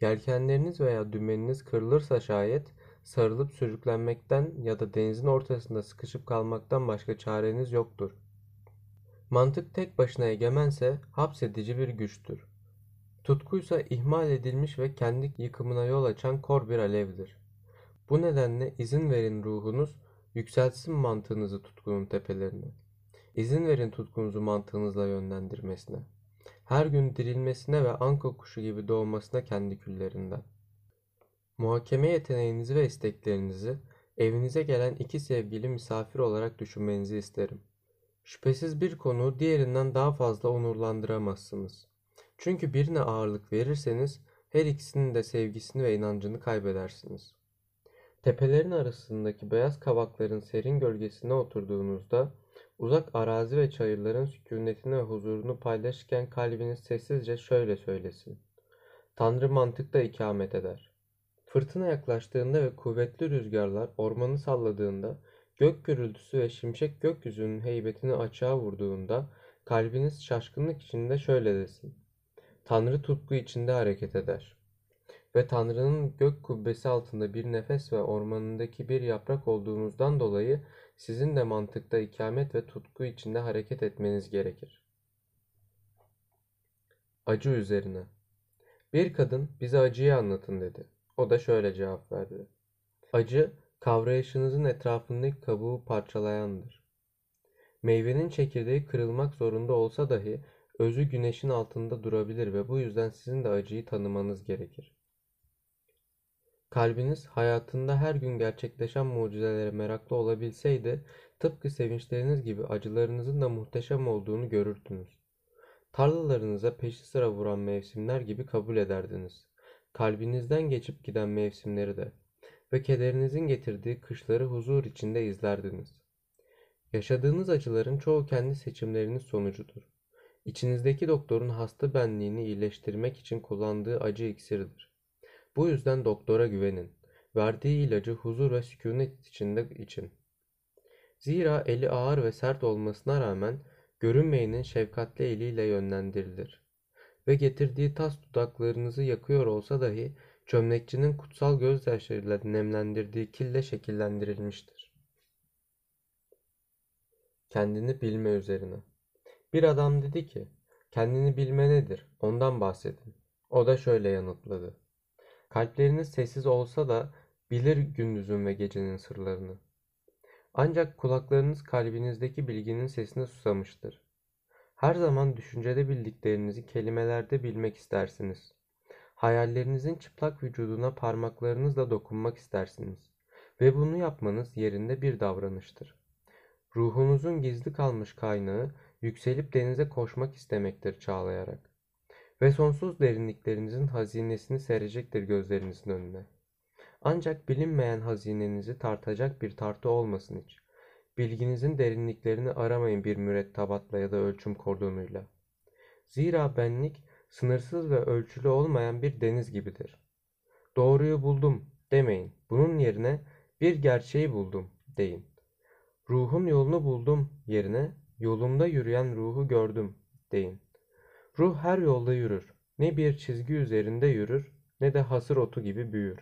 Yelkenleriniz veya dümeniniz kırılırsa şayet, sarılıp sürüklenmekten ya da denizin ortasında sıkışıp kalmaktan başka çareniz yoktur. Mantık tek başına egemense hapsedici bir güçtür. Tutkuysa ihmal edilmiş ve kendi yıkımına yol açan kor bir alevdir. Bu nedenle izin verin ruhunuz yükseltsin mantığınızı tutkunun tepelerine. İzin verin tutkunuzu mantığınızla yönlendirmesine. Her gün dirilmesine ve anka kuşu gibi doğmasına kendi küllerinden. Muhakeme yeteneğinizi ve isteklerinizi evinize gelen iki sevgili misafir olarak düşünmenizi isterim. Şüphesiz bir konuyu diğerinden daha fazla onurlandıramazsınız. Çünkü birine ağırlık verirseniz her ikisinin de sevgisini ve inancını kaybedersiniz. Tepelerin arasındaki beyaz kavakların serin gölgesine oturduğunuzda, uzak arazi ve çayırların sükunetini ve huzurunu paylaşırken kalbiniz sessizce şöyle söylesin. Tanrı mantıkla ikamet eder. Fırtına yaklaştığında ve kuvvetli rüzgarlar ormanı salladığında, gök gürültüsü ve şimşek gökyüzünün heybetini açığa vurduğunda, kalbiniz şaşkınlık içinde şöyle desin. Tanrı tutku içinde hareket eder. Ve Tanrı'nın gök kubbesi altında bir nefes ve ormanındaki bir yaprak olduğunuzdan dolayı sizin de mantıkta ikamet ve tutku içinde hareket etmeniz gerekir. Acı üzerine. Bir kadın bize acıyı anlatın dedi. O da şöyle cevap verdi. Acı, kavrayışınızın etrafındaki kabuğu parçalayandır. Meyvenin çekirdeği kırılmak zorunda olsa dahi özü güneşin altında durabilir ve bu yüzden sizin de acıyı tanımanız gerekir. Kalbiniz hayatında her gün gerçekleşen mucizelere meraklı olabilseydi, tıpkı sevinçleriniz gibi acılarınızın da muhteşem olduğunu görürdünüz. Tarlalarınıza peşi sıra vuran mevsimler gibi kabul ederdiniz. Kalbinizden geçip giden mevsimleri de ve kederinizin getirdiği kışları huzur içinde izlerdiniz. Yaşadığınız acıların çoğu kendi seçimleriniz sonucudur. İçinizdeki doktorun hasta benliğini iyileştirmek için kullandığı acı iksiridir. Bu yüzden doktora güvenin. Verdiği ilacı huzur ve sükunet içinde için. Zira eli ağır ve sert olmasına rağmen görünmeyenin şefkatli eliyle yönlendirilir. ve getirdiği tas dudaklarınızı yakıyor olsa dahi çömlekçinin kutsal gözyaşlarıyla nemlendirdiği kille şekillendirilmiştir. Kendini bilme üzerine. Bir adam dedi ki, kendini bilme nedir? Ondan bahsedin. O da şöyle yanıtladı. Kalpleriniz sessiz olsa da bilir gündüzün ve gecenin sırlarını. Ancak kulaklarınız kalbinizdeki bilginin sesine susamıştır. Her zaman düşüncede bildiklerinizi kelimelerde bilmek istersiniz. Hayallerinizin çıplak vücuduna parmaklarınızla dokunmak istersiniz. Ve bunu yapmanız yerinde bir davranıştır. Ruhunuzun gizli kalmış kaynağı yükselip denize koşmak istemektir çağlayarak. Ve sonsuz derinliklerinizin hazinesini serecektir gözlerinizin önüne. Ancak bilinmeyen hazinenizi tartacak bir tartı olmasın hiç. Bilginizin derinliklerini aramayın bir mürettebatla ya da ölçüm kordonuyla. Zira benlik sınırsız ve ölçülü olmayan bir deniz gibidir. Doğruyu buldum demeyin. Bunun yerine bir gerçeği buldum deyin. Ruhun yolunu buldum yerine yolumda yürüyen ruhu gördüm deyin. Ruh her yolda yürür. Ne bir çizgi üzerinde yürür ne de hasır otu gibi büyür.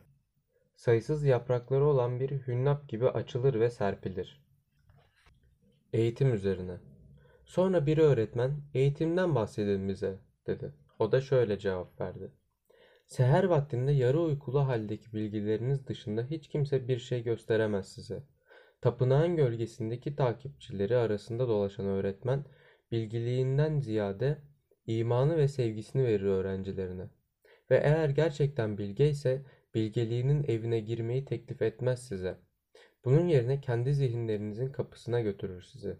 Sayısız yaprakları olan bir hünnap gibi açılır ve serpilir. Eğitim üzerine. Sonra bir öğretmen, eğitimden bahsedin bize, dedi. O da şöyle cevap verdi. Seher vaktinde yarı uykulu haldeki bilgileriniz dışında hiç kimse bir şey gösteremez size. Tapınağın gölgesindeki takipçileri arasında dolaşan öğretmen, bilgiliğinden ziyade imanı ve sevgisini verir öğrencilerine. Ve eğer gerçekten bilge ise, bilgeliğinin evine girmeyi teklif etmez size. Bunun yerine kendi zihinlerinizin kapısına götürür sizi.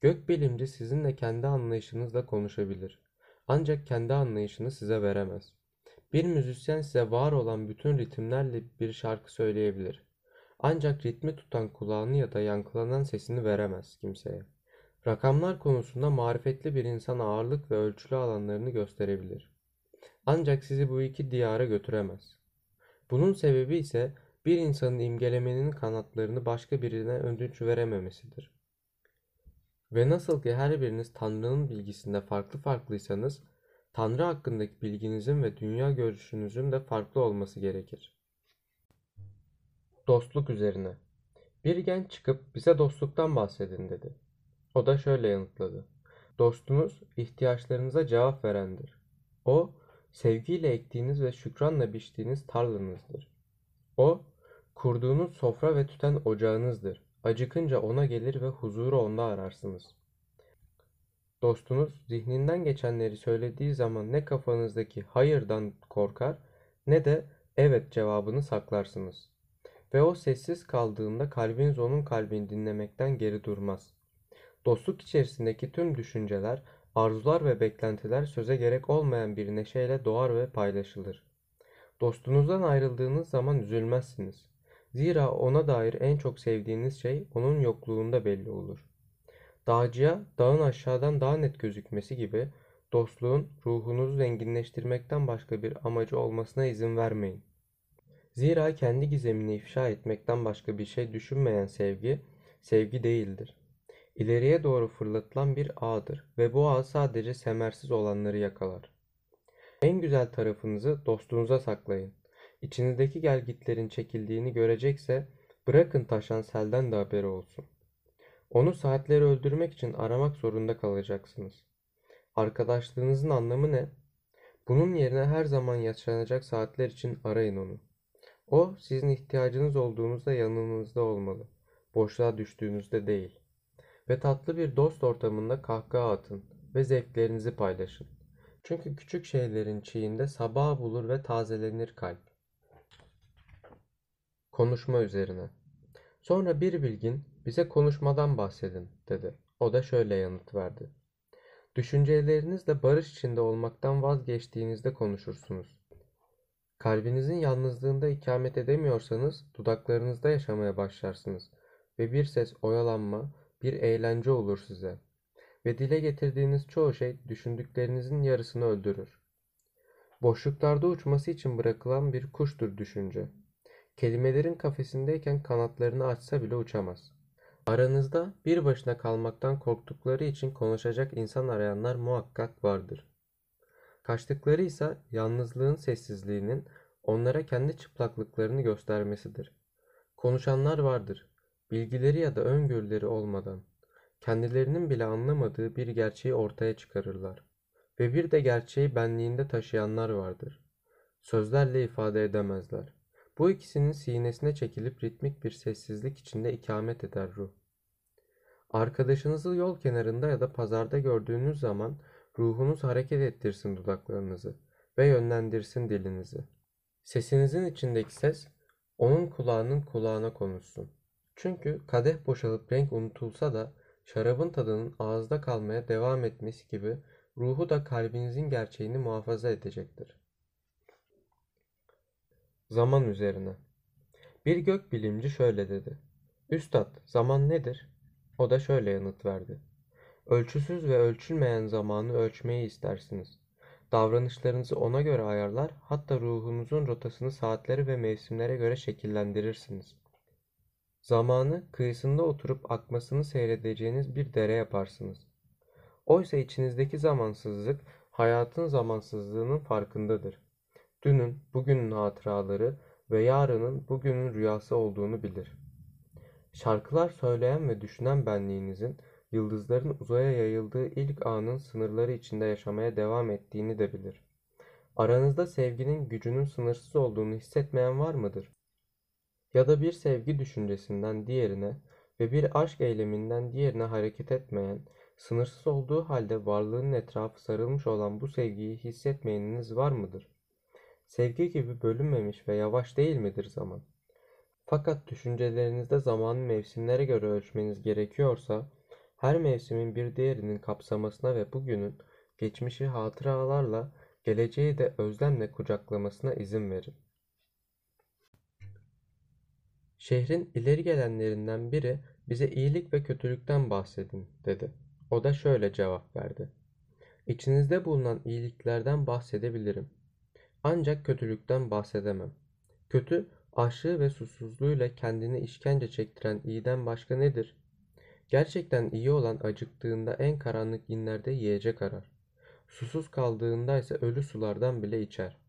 Gökbilimci sizinle kendi anlayışınızla konuşabilir. Ancak kendi anlayışını size veremez. Bir müzisyen size var olan bütün ritimlerle bir şarkı söyleyebilir. Ancak ritmi tutan kulağını ya da yankılanan sesini veremez kimseye. Rakamlar konusunda marifetli bir insan ağırlık ve ölçülü alanlarını gösterebilir. Ancak sizi bu iki diyara götüremez. Bunun sebebi ise bir insanın imgelemenin kanatlarını başka birine ödünç verememesidir. Ve nasıl ki her biriniz Tanrı'nın bilgisinde farklı farklıysanız, Tanrı hakkındaki bilginizin ve dünya görüşünüzün de farklı olması gerekir. Dostluk üzerine. Bir genç çıkıp bize dostluktan bahsedin dedi. O da şöyle yanıtladı. Dostunuz ihtiyaçlarınıza cevap verendir. O, sevgiyle ektiğiniz ve şükranla biçtiğiniz tarlanızdır. O, kurduğunuz sofra ve tüten ocağınızdır. Acıkınca ona gelir ve huzuru onda ararsınız. Dostunuz zihninden geçenleri söylediği zaman ne kafanızdaki hayırdan korkar ne de evet cevabını saklarsınız. Ve o sessiz kaldığında kalbiniz onun kalbini dinlemekten geri durmaz. Dostluk içerisindeki tüm düşünceler, arzular ve beklentiler söze gerek olmayan bir neşeyle doğar ve paylaşılır. Dostunuzdan ayrıldığınız zaman üzülmezsiniz. Zira ona dair en çok sevdiğiniz şey onun yokluğunda belli olur. Dağcıya dağın aşağıdan daha net gözükmesi gibi dostluğun ruhunuzu zenginleştirmekten başka bir amacı olmasına izin vermeyin. Zira kendi gizemini ifşa etmekten başka bir şey düşünmeyen sevgi, sevgi değildir. İleriye doğru fırlatılan bir ağdır ve bu ağ sadece semersiz olanları yakalar. En güzel tarafınızı dostunuza saklayın. İçinizdeki gelgitlerin çekildiğini görecekse bırakın taşan selden de haberi olsun. Onu saatleri öldürmek için aramak zorunda kalacaksınız. Arkadaşlığınızın anlamı ne? Bunun yerine her zaman yaşanacak saatler için arayın onu. O sizin ihtiyacınız olduğunuzda yanınızda olmalı. Boşluğa düştüğünüzde değil. Ve tatlı bir dost ortamında kahkaha atın ve zevklerinizi paylaşın. Çünkü küçük şeylerin çiğinde sabah bulur ve tazelenir kalp. Konuşma üzerine. Sonra bir bilgin bize konuşmadan bahsedin dedi. O da şöyle yanıt verdi. Düşüncelerinizle barış içinde olmaktan vazgeçtiğinizde konuşursunuz. Kalbinizin yalnızlığında ikamet edemiyorsanız dudaklarınızda yaşamaya başlarsınız. Ve bir ses oyalanma, bir eğlence olur size. Ve dile getirdiğiniz çoğu şey düşündüklerinizin yarısını öldürür. Boşluklarda uçması için bırakılan bir kuştur düşünce. Kelimelerin kafesindeyken kanatlarını açsa bile uçamaz. Aranızda bir başına kalmaktan korktukları için konuşacak insan arayanlar muhakkak vardır. Kaçtıklarıysa yalnızlığın sessizliğinin onlara kendi çıplaklıklarını göstermesidir. Konuşanlar vardır, bilgileri ya da öngörüleri olmadan. Kendilerinin bile anlamadığı bir gerçeği ortaya çıkarırlar. Ve bir de gerçeği benliğinde taşıyanlar vardır. Sözlerle ifade edemezler. Bu ikisinin sinesine çekilip ritmik bir sessizlik içinde ikamet eder ruh. Arkadaşınızı yol kenarında ya da pazarda gördüğünüz zaman ruhunuz hareket ettirsin dudaklarınızı ve yönlendirsin dilinizi. Sesinizin içindeki ses onun kulağının kulağına konuşsun. Çünkü kadeh boşalıp renk unutulsa da şarabın tadının ağızda kalmaya devam etmesi gibi ruhu da kalbinizin gerçeğini muhafaza edecektir. Zaman üzerine. Bir gökbilimci şöyle dedi. "Üstad, zaman nedir?" O da şöyle yanıt verdi. "Ölçüsüz ve ölçülmeyen zamanı ölçmeyi istersiniz. Davranışlarınızı ona göre ayarlar, hatta ruhunuzun rotasını saatlere ve mevsimlere göre şekillendirirsiniz. Zamanı kıyısında oturup akmasını seyredeceğiniz bir dere yaparsınız. Oysa içinizdeki zamansızlık hayatın zamansızlığının farkındadır. Dünün, bugünün hatıraları ve yarının, bugünün rüyası olduğunu bilir. Şarkılar söyleyen ve düşünen benliğinizin, yıldızların uzaya yayıldığı ilk anın sınırları içinde yaşamaya devam ettiğini de bilir. Aranızda sevginin gücünün sınırsız olduğunu hissetmeyen var mıdır? Ya da bir sevgi düşüncesinden diğerine ve bir aşk eyleminden diğerine hareket etmeyen, sınırsız olduğu halde varlığının etrafı sarılmış olan bu sevgiyi hissetmeyeniniz var mıdır? Sevgi gibi bölünmemiş ve yavaş değil midir zaman? Fakat düşüncelerinizde zamanı mevsimlere göre ölçmeniz gerekiyorsa, her mevsimin bir diğerinin kapsamasına ve bugünün geçmişi hatıralarla, geleceği de özlemle kucaklamasına izin verin." Şehrin ileri gelenlerinden biri, "Bize iyilik ve kötülükten bahsedin," dedi. O da şöyle cevap verdi. "İçinizde bulunan iyiliklerden bahsedebilirim. Ancak kötülükten bahsedemem. Kötü, açlığı ve susuzluğuyla kendini işkence çektiren iyiden başka nedir? Gerçekten iyi olan acıktığında en karanlık inlerde yiyecek arar. Susuz kaldığında ise ölü sulardan bile içer.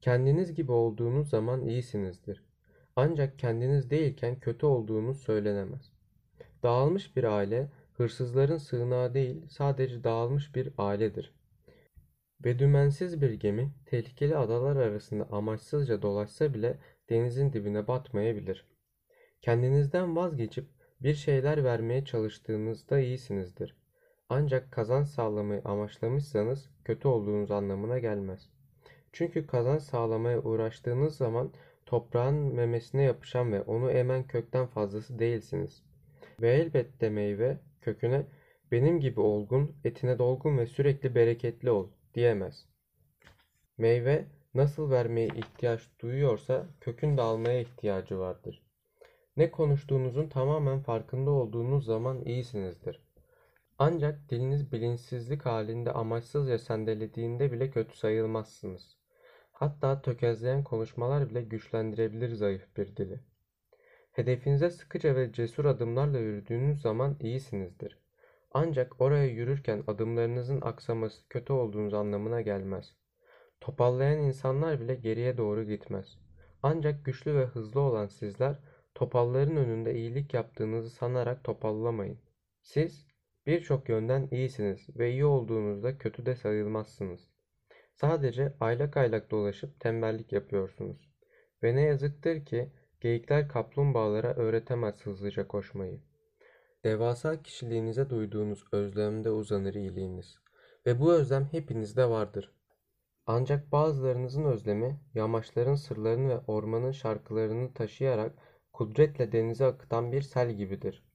Kendiniz gibi olduğunuz zaman iyisinizdir. Ancak kendiniz değilken kötü olduğunuz söylenemez. Dağılmış bir aile, hırsızların sığınağı değil, sadece dağılmış bir ailedir. Ve dümensiz bir gemi, tehlikeli adalar arasında amaçsızca dolaşsa bile denizin dibine batmayabilir. Kendinizden vazgeçip bir şeyler vermeye çalıştığınızda iyisinizdir. Ancak kazanç sağlamayı amaçlamışsanız kötü olduğunuz anlamına gelmez. Çünkü kazanç sağlamaya uğraştığınız zaman toprağın memesine yapışan ve onu emen kökten fazlası değilsiniz. Ve elbette meyve köküne benim gibi olgun, etine dolgun ve sürekli bereketli ol diyemez. Meyve nasıl vermeye ihtiyaç duyuyorsa kökün de almaya ihtiyacı vardır. Ne konuştuğunuzun tamamen farkında olduğunuz zaman iyisinizdir. Ancak diliniz bilinçsizlik halinde amaçsızca sendelediğinde bile kötü sayılmazsınız. Hatta tökezleyen konuşmalar bile güçlendirebilir zayıf bir dili. Hedefinize sıkıca ve cesur adımlarla yürüdüğünüz zaman iyisinizdir. Ancak oraya yürürken adımlarınızın aksaması kötü olduğunuz anlamına gelmez. Topallayan insanlar bile geriye doğru gitmez. Ancak güçlü ve hızlı olan sizler, topalların önünde iyilik yaptığınızı sanarak topallamayın. Siz birçok yönden iyisiniz ve iyi olduğunuzda kötü de sayılmazsınız. Sadece aylak aylak dolaşıp tembellik yapıyorsunuz. Ve ne yazıktır ki geyikler kaplumbağalara öğretemez hızlıca koşmayı. Devasa kişiliğinize duyduğunuz özlemde uzanır iyiliğiniz. Ve bu özlem hepinizde vardır. Ancak bazılarınızın özlemi yamaçların sırlarını ve ormanın şarkılarını taşıyarak kudretle denize akıtan bir sel gibidir.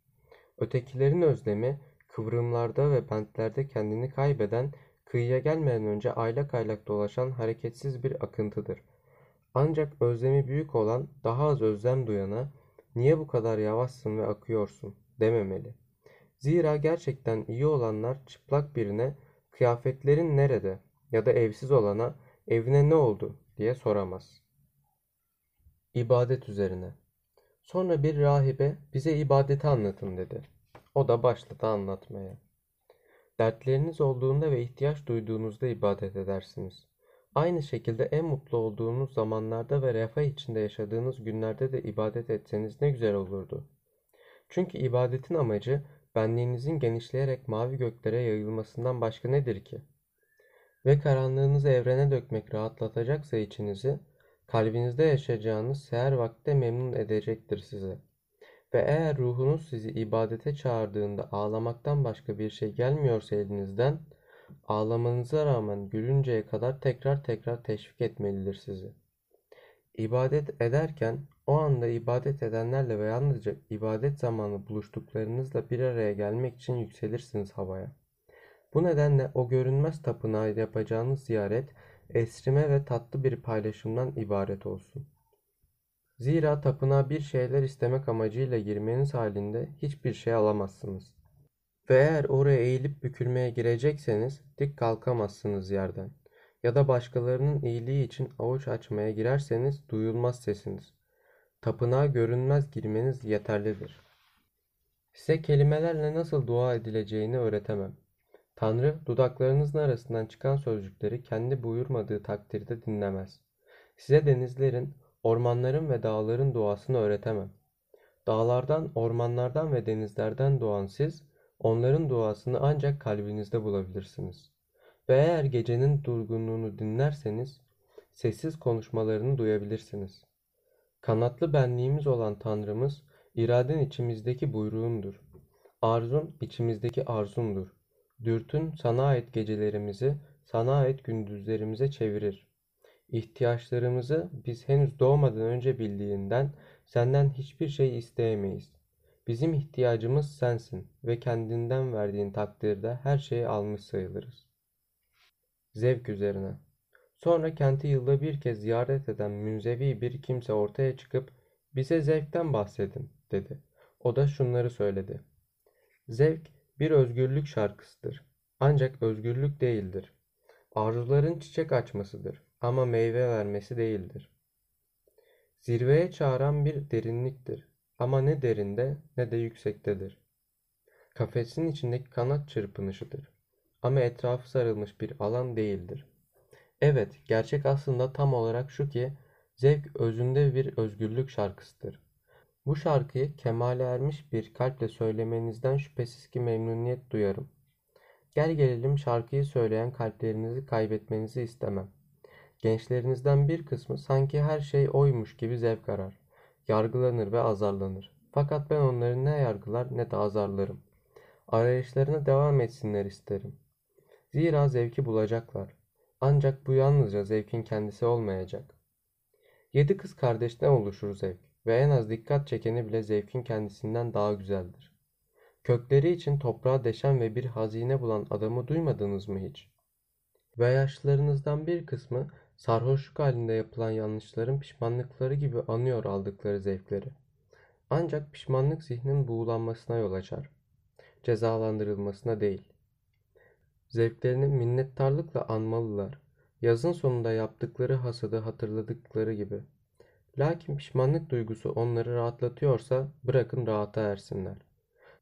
Ötekilerin özlemi kıvrımlarda ve bentlerde kendini kaybeden, kıyıya gelmeden önce aylak aylak dolaşan hareketsiz bir akıntıdır. Ancak özlemi büyük olan, daha az özlem duyana "niye bu kadar yavaşsın ve akıyorsun?" dememeli. Zira gerçekten iyi olanlar çıplak birine "kıyafetlerin nerede?" ya da evsiz olana "evine ne oldu?" diye soramaz. İbadet üzerine. Sonra bir rahibe "bize ibadeti anlatın" dedi. O da başladı anlatmaya. Dertleriniz olduğunda ve ihtiyaç duyduğunuzda ibadet edersiniz. Aynı şekilde en mutlu olduğunuz zamanlarda ve refah içinde yaşadığınız günlerde de ibadet etseniz ne güzel olurdu. Çünkü ibadetin amacı benliğinizin genişleyerek mavi göklere yayılmasından başka nedir ki? Ve karanlığınızı evrene dökmek rahatlatacaksa içinizi, kalbinizde yaşayacağınız seher vakti memnun edecektir sizi. Ve eğer ruhunuz sizi ibadete çağırdığında ağlamaktan başka bir şey gelmiyorsa elinizden, ağlamanıza rağmen gülünceye kadar tekrar tekrar teşvik etmelidir sizi. İbadet ederken o anda ibadet edenlerle ve yalnızca ibadet zamanı buluştuklarınızla bir araya gelmek için yükselirsiniz havaya. Bu nedenle o görünmez tapınağa yapacağınız ziyaret esrime ve tatlı bir paylaşımdan ibaret olsun. Zira tapınağa bir şeyler istemek amacıyla girmeniz halinde hiçbir şey alamazsınız. Ve eğer oraya eğilip bükülmeye girecekseniz dik kalkamazsınız yerden. Ya da başkalarının iyiliği için avuç açmaya girerseniz duyulmaz sesiniz. Tapınağa görünmez girmeniz yeterlidir. Size kelimelerle nasıl dua edileceğini öğretemem. Tanrı dudaklarınızın arasından çıkan sözcükleri kendi buyurmadığı takdirde dinlemez. Size denizlerin, ormanların ve dağların duasını öğretemem. Dağlardan, ormanlardan ve denizlerden doğan siz, onların duasını ancak kalbinizde bulabilirsiniz. Ve eğer gecenin durgunluğunu dinlerseniz, sessiz konuşmalarını duyabilirsiniz. Kanatlı benliğimiz olan Tanrımız, iraden içimizdeki buyruğumdur. Arzun içimizdeki arzumdur. Dürtün sana ait gecelerimizi, sana ait gündüzlerimize çevirir. İhtiyaçlarımızı biz henüz doğmadan önce bildiğinden senden hiçbir şey isteyemeyiz. Bizim ihtiyacımız sensin ve kendinden verdiğin takdirde her şeyi almış sayılırız. Zevk üzerine. Sonra kenti yılda bir kez ziyaret eden münzevi bir kimse ortaya çıkıp bize zevkten bahsedin dedi. O da şunları söyledi. Zevk bir özgürlük şarkısıdır. Ancak özgürlük değildir. Arzuların çiçek açmasıdır ama meyve vermesi değildir. Zirveye çağıran bir derinliktir ama ne derinde ne de yüksektedir. Kafesin içindeki kanat çırpınışıdır ama etrafı sarılmış bir alan değildir. Evet, gerçek aslında tam olarak şu ki zevk özünde bir özgürlük şarkısıdır. Bu şarkıyı kemale ermiş bir kalple söylemenizden şüphesiz ki memnuniyet duyarım. Gel gelelim şarkıyı söyleyen kalplerinizi kaybetmenizi istemem. Gençlerinizden bir kısmı sanki her şey oymuş gibi zevk arar, yargılanır ve azarlanır. Fakat ben onları ne yargılar ne de azarlarım. Arayışlarına devam etsinler isterim. Zira zevki bulacaklar. Ancak bu yalnızca zevkin kendisi olmayacak. 7 kız kardeşten oluşur zevk. Ve en az dikkat çekeni bile zevkin kendisinden daha güzeldir. Kökleri için toprağa deşen ve bir hazine bulan adamı duymadınız mı hiç? Ve yaşlılarınızdan bir kısmı sarhoşluk halinde yapılan yanlışların pişmanlıkları gibi anıyor aldıkları zevkleri. Ancak pişmanlık zihnin buğulanmasına yol açar, cezalandırılmasına değil. Zevklerini minnettarlıkla anmalılar, yazın sonunda yaptıkları hasadı hatırladıkları gibi. Lakin pişmanlık duygusu onları rahatlatıyorsa bırakın rahata ersinler.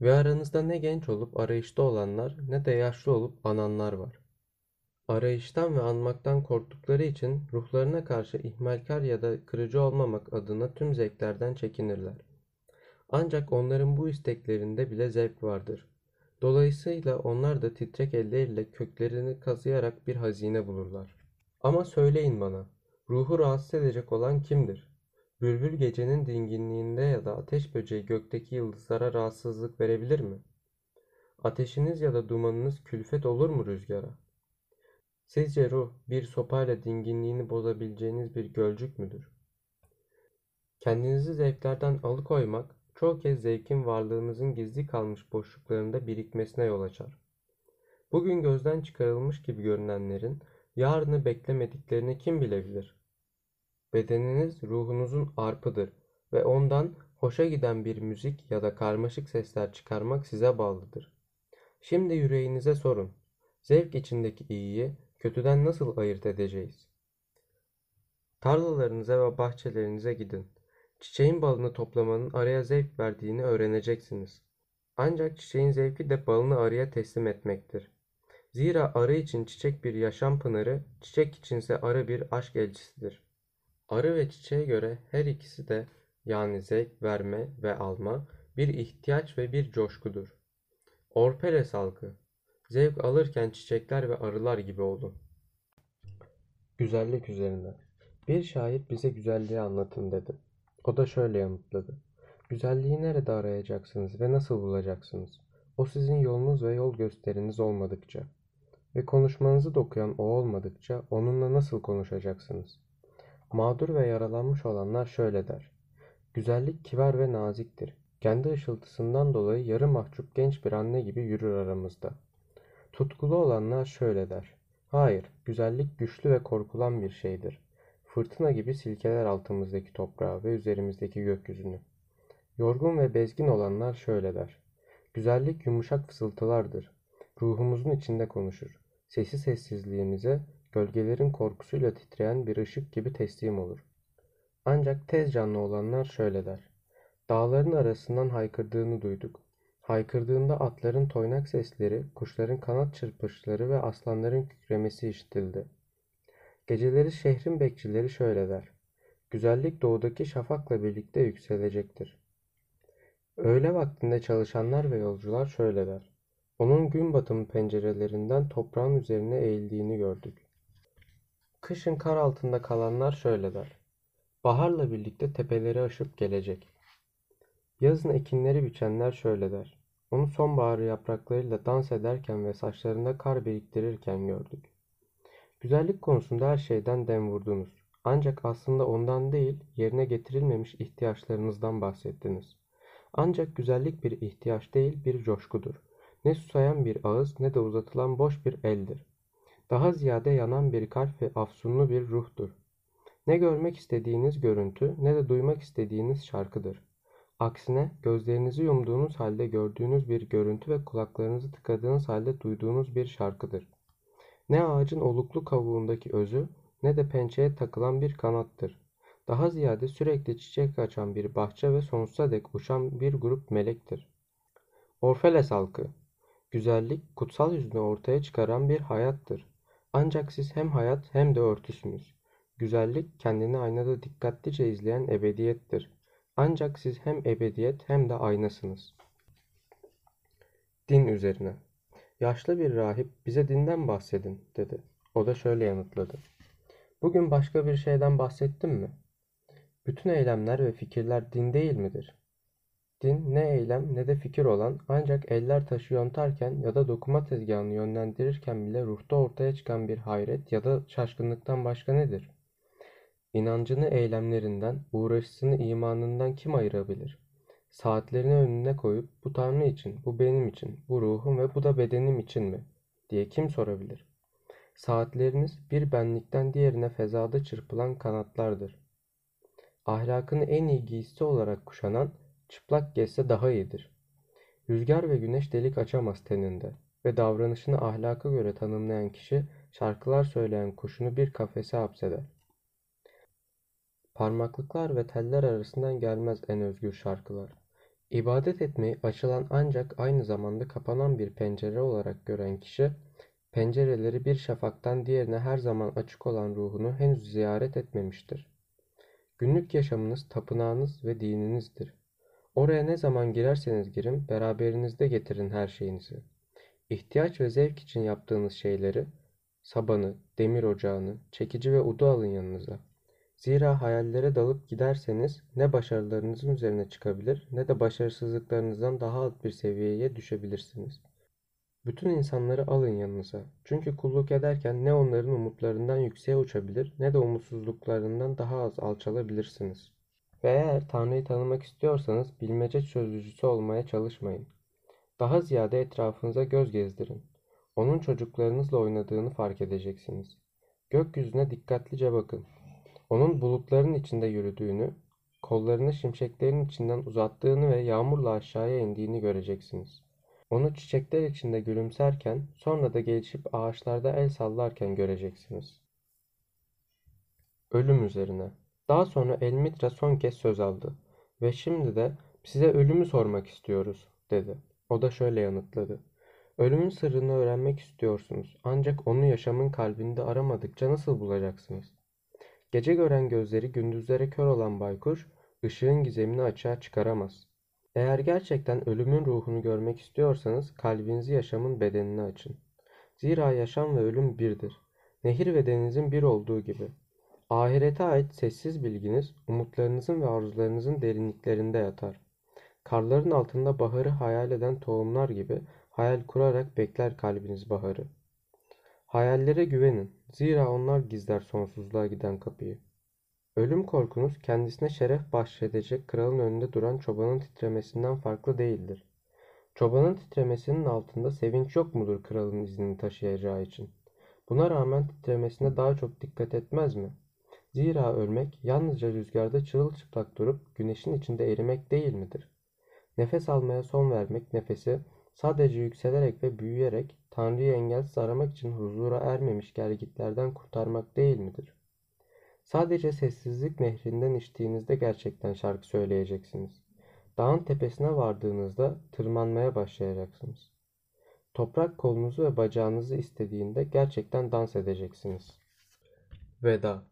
Ve aranızda ne genç olup arayışta olanlar ne de yaşlı olup ananlar var. Arayıştan ve anmaktan korktukları için ruhlarına karşı ihmalkar ya da kırıcı olmamak adına tüm zevklerden çekinirler. Ancak onların bu isteklerinde bile zevk vardır. Dolayısıyla onlar da titrek elleriyle köklerini kazıyarak bir hazine bulurlar. Ama söyleyin bana, ruhu rahatsız edecek olan kimdir? Bülbül gecenin dinginliğinde ya da ateş böceği gökteki yıldızlara rahatsızlık verebilir mi? Ateşiniz ya da dumanınız külfet olur mu rüzgara? Sizce ruh bir sopayla dinginliğini bozabileceğiniz bir gölcük müdür? Kendinizi zevklerden alıkoymak çoğu kez zevkin varlığınızın gizli kalmış boşluklarında birikmesine yol açar. Bugün gözden çıkarılmış gibi görünenlerin yarını beklemediklerini kim bilebilir? Bedeniniz ruhunuzun arpıdır ve ondan hoşa giden bir müzik ya da karmaşık sesler çıkarmak size bağlıdır. Şimdi yüreğinize sorun. Zevk içindeki iyiyi kötüden nasıl ayırt edeceğiz? Tarlalarınıza ve bahçelerinize gidin. Çiçeğin balını toplamanın arıya zevk verdiğini öğreneceksiniz. Ancak çiçeğin zevki de balını arıya teslim etmektir. Zira arı için çiçek bir yaşam pınarı, çiçek içinse arı bir aşk elçisidir. Arı ve çiçeğe göre her ikisi de, yani zevk verme ve alma, bir ihtiyaç ve bir coşkudur. Orphalese halkı, zevk alırken çiçekler ve arılar gibi olun. Güzellik üzerine. Bir şair bize güzelliği anlatın dedi. O da şöyle yanıtladı. Güzelliği nerede arayacaksınız ve nasıl bulacaksınız? O sizin yolunuz ve yol gösteriniz olmadıkça ve konuşmanızı dokuyan o olmadıkça onunla nasıl konuşacaksınız? Mağdur ve yaralanmış olanlar şöyle der. Güzellik kibar ve naziktir. Kendi ışıltısından dolayı yarı mahcup genç bir anne gibi yürür aramızda. Tutkulu olanlar şöyle der. Hayır, güzellik güçlü ve korkulan bir şeydir. Fırtına gibi silkeler altımızdaki toprağı ve üzerimizdeki gökyüzünü. Yorgun ve bezgin olanlar şöyle der. Güzellik yumuşak fısıltılardır. Ruhumuzun içinde konuşur. Sesi sessizliğimize, gölgelerin korkusuyla titreyen bir ışık gibi teslim olur. Ancak tez canlı olanlar şöyle der. Dağların arasından haykırdığını duyduk. Haykırdığında atların toynak sesleri, kuşların kanat çırpışları ve aslanların kükremesi işitildi. Geceleri şehrin bekçileri şöyle der. Güzellik doğudaki şafakla birlikte yükselecektir. Öğle vaktinde çalışanlar ve yolcular şöyle der. Onun gün batımı pencerelerinden toprağın üzerine eğildiğini gördük. Kışın kar altında kalanlar şöyle der. Baharla birlikte tepeleri aşıp gelecek. Yazın ekinleri biçenler şöyle der. Onu sonbahar yapraklarıyla dans ederken ve saçlarında kar biriktirirken gördük. Güzellik konusunda her şeyden dem vurdunuz. Ancak aslında ondan değil, yerine getirilmemiş ihtiyaçlarınızdan bahsettiniz. Ancak güzellik bir ihtiyaç değil, bir coşkudur. Ne susayan bir ağız ne de uzatılan boş bir eldir. Daha ziyade yanan bir kalp ve afsunlu bir ruhtur. Ne görmek istediğiniz görüntü ne de duymak istediğiniz şarkıdır. Aksine gözlerinizi yumduğunuz halde gördüğünüz bir görüntü ve kulaklarınızı tıkadığınız halde duyduğunuz bir şarkıdır. Ne ağacın oluklu kavuğundaki özü ne de pençeye takılan bir kanattır. Daha ziyade sürekli çiçek açan bir bahçe ve sonsuza dek uçan bir grup melektir. Orphalese halkı, güzellik kutsal yüzünü ortaya çıkaran bir hayattır. Ancak siz hem hayat hem de örtüsünüz. Güzellik kendini aynada dikkatlice izleyen ebediyettir. Ancak siz hem ebediyet hem de aynasınız. Din üzerine. Yaşlı bir rahip bize dinden bahsedin dedi. O da şöyle yanıtladı. Bugün başka bir şeyden bahsettim mi? Bütün eylemler ve fikirler din değil midir? Din ne eylem ne de fikir olan ancak eller taşı yontarken ya da dokuma tezgahını yönlendirirken bile ruhta ortaya çıkan bir hayret ya da şaşkınlıktan başka nedir? İnancını eylemlerinden, uğraşısını imanından kim ayırabilir? Saatlerini önüne koyup bu Tanrı için, bu benim için, bu ruhum ve bu da bedenim için mi? Diye kim sorabilir? Saatleriniz bir benlikten diğerine fezada çırpılan kanatlardır. Ahlakını en iyi giysisi olarak kuşanan çıplak gezse daha iyidir. Rüzgar ve güneş delik açamaz teninde ve davranışını ahlaka göre tanımlayan kişi şarkılar söyleyen kuşunu bir kafese hapseder. Parmaklıklar ve teller arasından gelmez en özgür şarkılar. İbadet etmeyi açılan ancak aynı zamanda kapanan bir pencere olarak gören kişi, pencereleri bir şafaktan diğerine her zaman açık olan ruhunu henüz ziyaret etmemiştir. Günlük yaşamınız tapınağınız ve dininizdir. Oraya ne zaman girerseniz girin, beraberinizde getirin her şeyinizi. İhtiyaç ve zevk için yaptığınız şeyleri, sabanı, demir ocağını, çekici ve udu alın yanınıza. Zira hayallere dalıp giderseniz ne başarılarınızın üzerine çıkabilir ne de başarısızlıklarınızdan daha alt bir seviyeye düşebilirsiniz. Bütün insanları alın yanınıza. Çünkü kulluk ederken ne onların umutlarından yükseğe uçabilir ne de umutsuzluklarından daha az alçalabilirsiniz. Ve eğer Tanrı'yı tanımak istiyorsanız bilmece çözücüsü olmaya çalışmayın. Daha ziyade etrafınıza göz gezdirin. Onun çocuklarınızla oynadığını fark edeceksiniz. Gökyüzüne dikkatlice bakın. Onun bulutların içinde yürüdüğünü, kollarını şimşeklerin içinden uzattığını ve yağmurla aşağıya indiğini göreceksiniz. Onu çiçekler içinde gülümserken, sonra da gelişip ağaçlarda el sallarken göreceksiniz. Ölüm üzerine. Daha sonra Elmitra son kez söz aldı ve şimdi de size ölümü sormak istiyoruz dedi. O da şöyle yanıtladı. Ölümün sırrını öğrenmek istiyorsunuz, ancak onu yaşamın kalbinde aramadıkça nasıl bulacaksınız? Gece gören gözleri gündüzlere kör olan baykuş, ışığın gizemini açığa çıkaramaz. Eğer gerçekten ölümün ruhunu görmek istiyorsanız, kalbinizi yaşamın bedenine açın. Zira yaşam ve ölüm birdir. Nehir ve denizin bir olduğu gibi. Ahirete ait sessiz bilginiz, umutlarınızın ve arzularınızın derinliklerinde yatar. Karların altında baharı hayal eden tohumlar gibi, hayal kurarak bekler kalbiniz baharı. Hayallere güvenin, zira onlar gizler sonsuzluğa giden kapıyı. Ölüm korkunuz kendisine şeref bahşedecek kralın önünde duran çobanın titremesinden farklı değildir. Çobanın titremesinin altında sevinç yok mudur kralın iznini taşıyacağı için? Buna rağmen titremesine daha çok dikkat etmez mi? Zira ölmek yalnızca rüzgarda çırılçıplak durup güneşin içinde erimek değil midir? Nefes almaya son vermek nefesi sadece yükselerek ve büyüyerek Tanrı'yı engelsiz aramak için huzura ermemiş gelgitlerden kurtarmak değil midir? Sadece sessizlik nehrinden içtiğinizde gerçekten şarkı söyleyeceksiniz. Dağın tepesine vardığınızda tırmanmaya başlayacaksınız. Toprak kolunuzu ve bacağınızı istediğinde gerçekten dans edeceksiniz. Veda.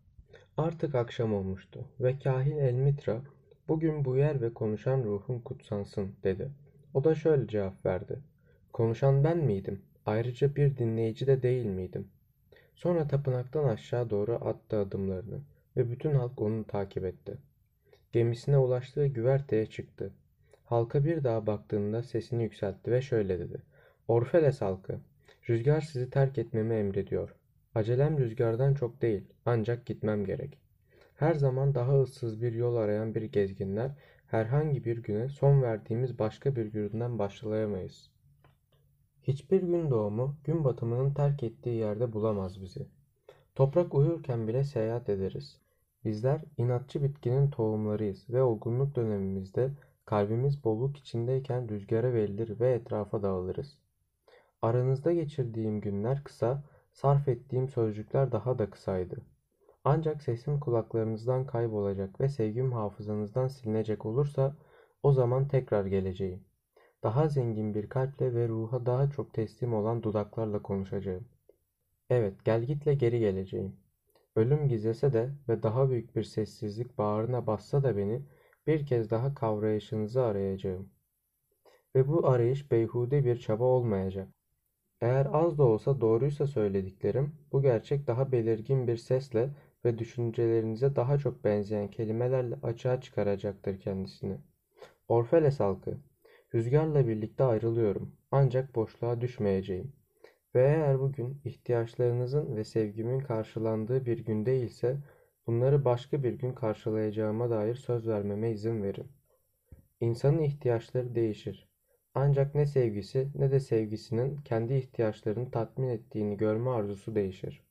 Artık akşam olmuştu ve kahin Elmitra, "Bugün bu yer ve konuşan ruhun kutsansın," dedi. O da şöyle cevap verdi. "Konuşan ben miydim? Ayrıca bir dinleyici de değil miydim?" Sonra tapınaktan aşağı doğru attı adımlarını ve bütün halk onu takip etti. Gemisine ulaştığı güverteye çıktı. Halka bir daha baktığında sesini yükseltti ve şöyle dedi. "Orphalese halkı, rüzgar sizi terk etmemi emrediyor. Acelem rüzgardan çok değil, ancak gitmem gerek." Her zaman daha ıssız bir yol arayan bir gezginler, herhangi bir güne son verdiğimiz başka bir günden başlayamayız. Hiçbir gün doğumu, gün batımının terk ettiği yerde bulamaz bizi. Toprak uyurken bile seyahat ederiz. Bizler inatçı bitkinin tohumlarıyız ve olgunluk dönemimizde kalbimiz bolluk içindeyken rüzgara verilir ve etrafa dağılırız. Aranızda geçirdiğim günler kısa, sarf ettiğim sözcükler daha da kısaydı. Ancak sesim kulaklarınızdan kaybolacak ve sevgim hafızanızdan silinecek olursa o zaman tekrar geleceğim. Daha zengin bir kalple ve ruha daha çok teslim olan dudaklarla konuşacağım. Evet, gelgitle geri geleceğim. Ölüm gizlese de ve daha büyük bir sessizlik bağrına bassa da beni bir kez daha kavrayışınızı arayacağım. Ve bu arayış beyhude bir çaba olmayacak. Eğer az da olsa doğruysa söylediklerim, bu gerçek daha belirgin bir sesle ve düşüncelerinize daha çok benzeyen kelimelerle açığa çıkaracaktır kendisini. Orphalese halkı, rüzgarla birlikte ayrılıyorum, ancak boşluğa düşmeyeceğim. Ve eğer bugün ihtiyaçlarınızın ve sevgimin karşılandığı bir gün değilse, bunları başka bir gün karşılayacağıma dair söz vermeme izin verin. İnsanın ihtiyaçları değişir. Ancak ne sevgisi ne de sevgisinin kendi ihtiyaçlarını tatmin ettiğini görme arzusu değişir.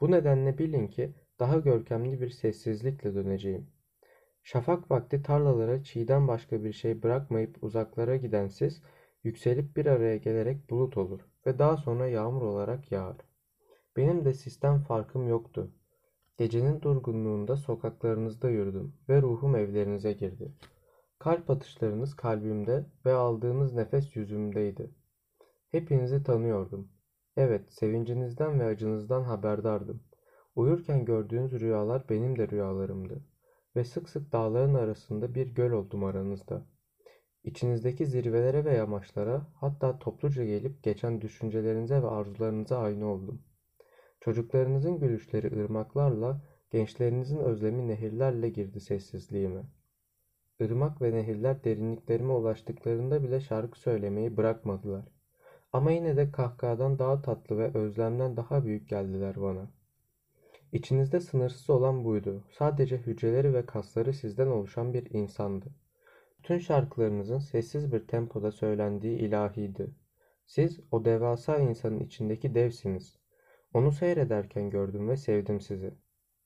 Bu nedenle bilin ki daha görkemli bir sessizlikle döneceğim. Şafak vakti tarlalara çiğden başka bir şey bırakmayıp uzaklara giden sis, yükselip bir araya gelerek bulut olur ve daha sonra yağmur olarak yağar. Benim de sisten farkım yoktu. Gecenin durgunluğunda sokaklarınızda yürüdüm ve ruhum evlerinize girdi. Kalp atışlarınız kalbimde ve aldığınız nefes yüzümdeydi. Hepinizi tanıyordum. Evet, sevincinizden ve acınızdan haberdardım. Uyurken gördüğünüz rüyalar benim de rüyalarımdı. Ve sık sık dağların arasında bir göl oldum aranızda. İçinizdeki zirvelere ve yamaçlara, hatta topluca gelip geçen düşüncelerinize ve arzularınıza aynı oldum. Çocuklarınızın gülüşleri ırmaklarla, gençlerinizin özlemi nehirlerle girdi sessizliğime. Irmak ve nehirler derinliklerime ulaştıklarında bile şarkı söylemeyi bırakmadılar. Ama yine de kahkahadan daha tatlı ve özlemden daha büyük geldiler bana. İçinizde sınırsız olan buydu. Sadece hücreleri ve kasları sizden oluşan bir insandı. Tüm şarkılarınızın sessiz bir tempoda söylendiği ilahiydi. Siz o devasa insanın içindeki devsiniz. Onu seyrederken gördüm ve sevdim sizi.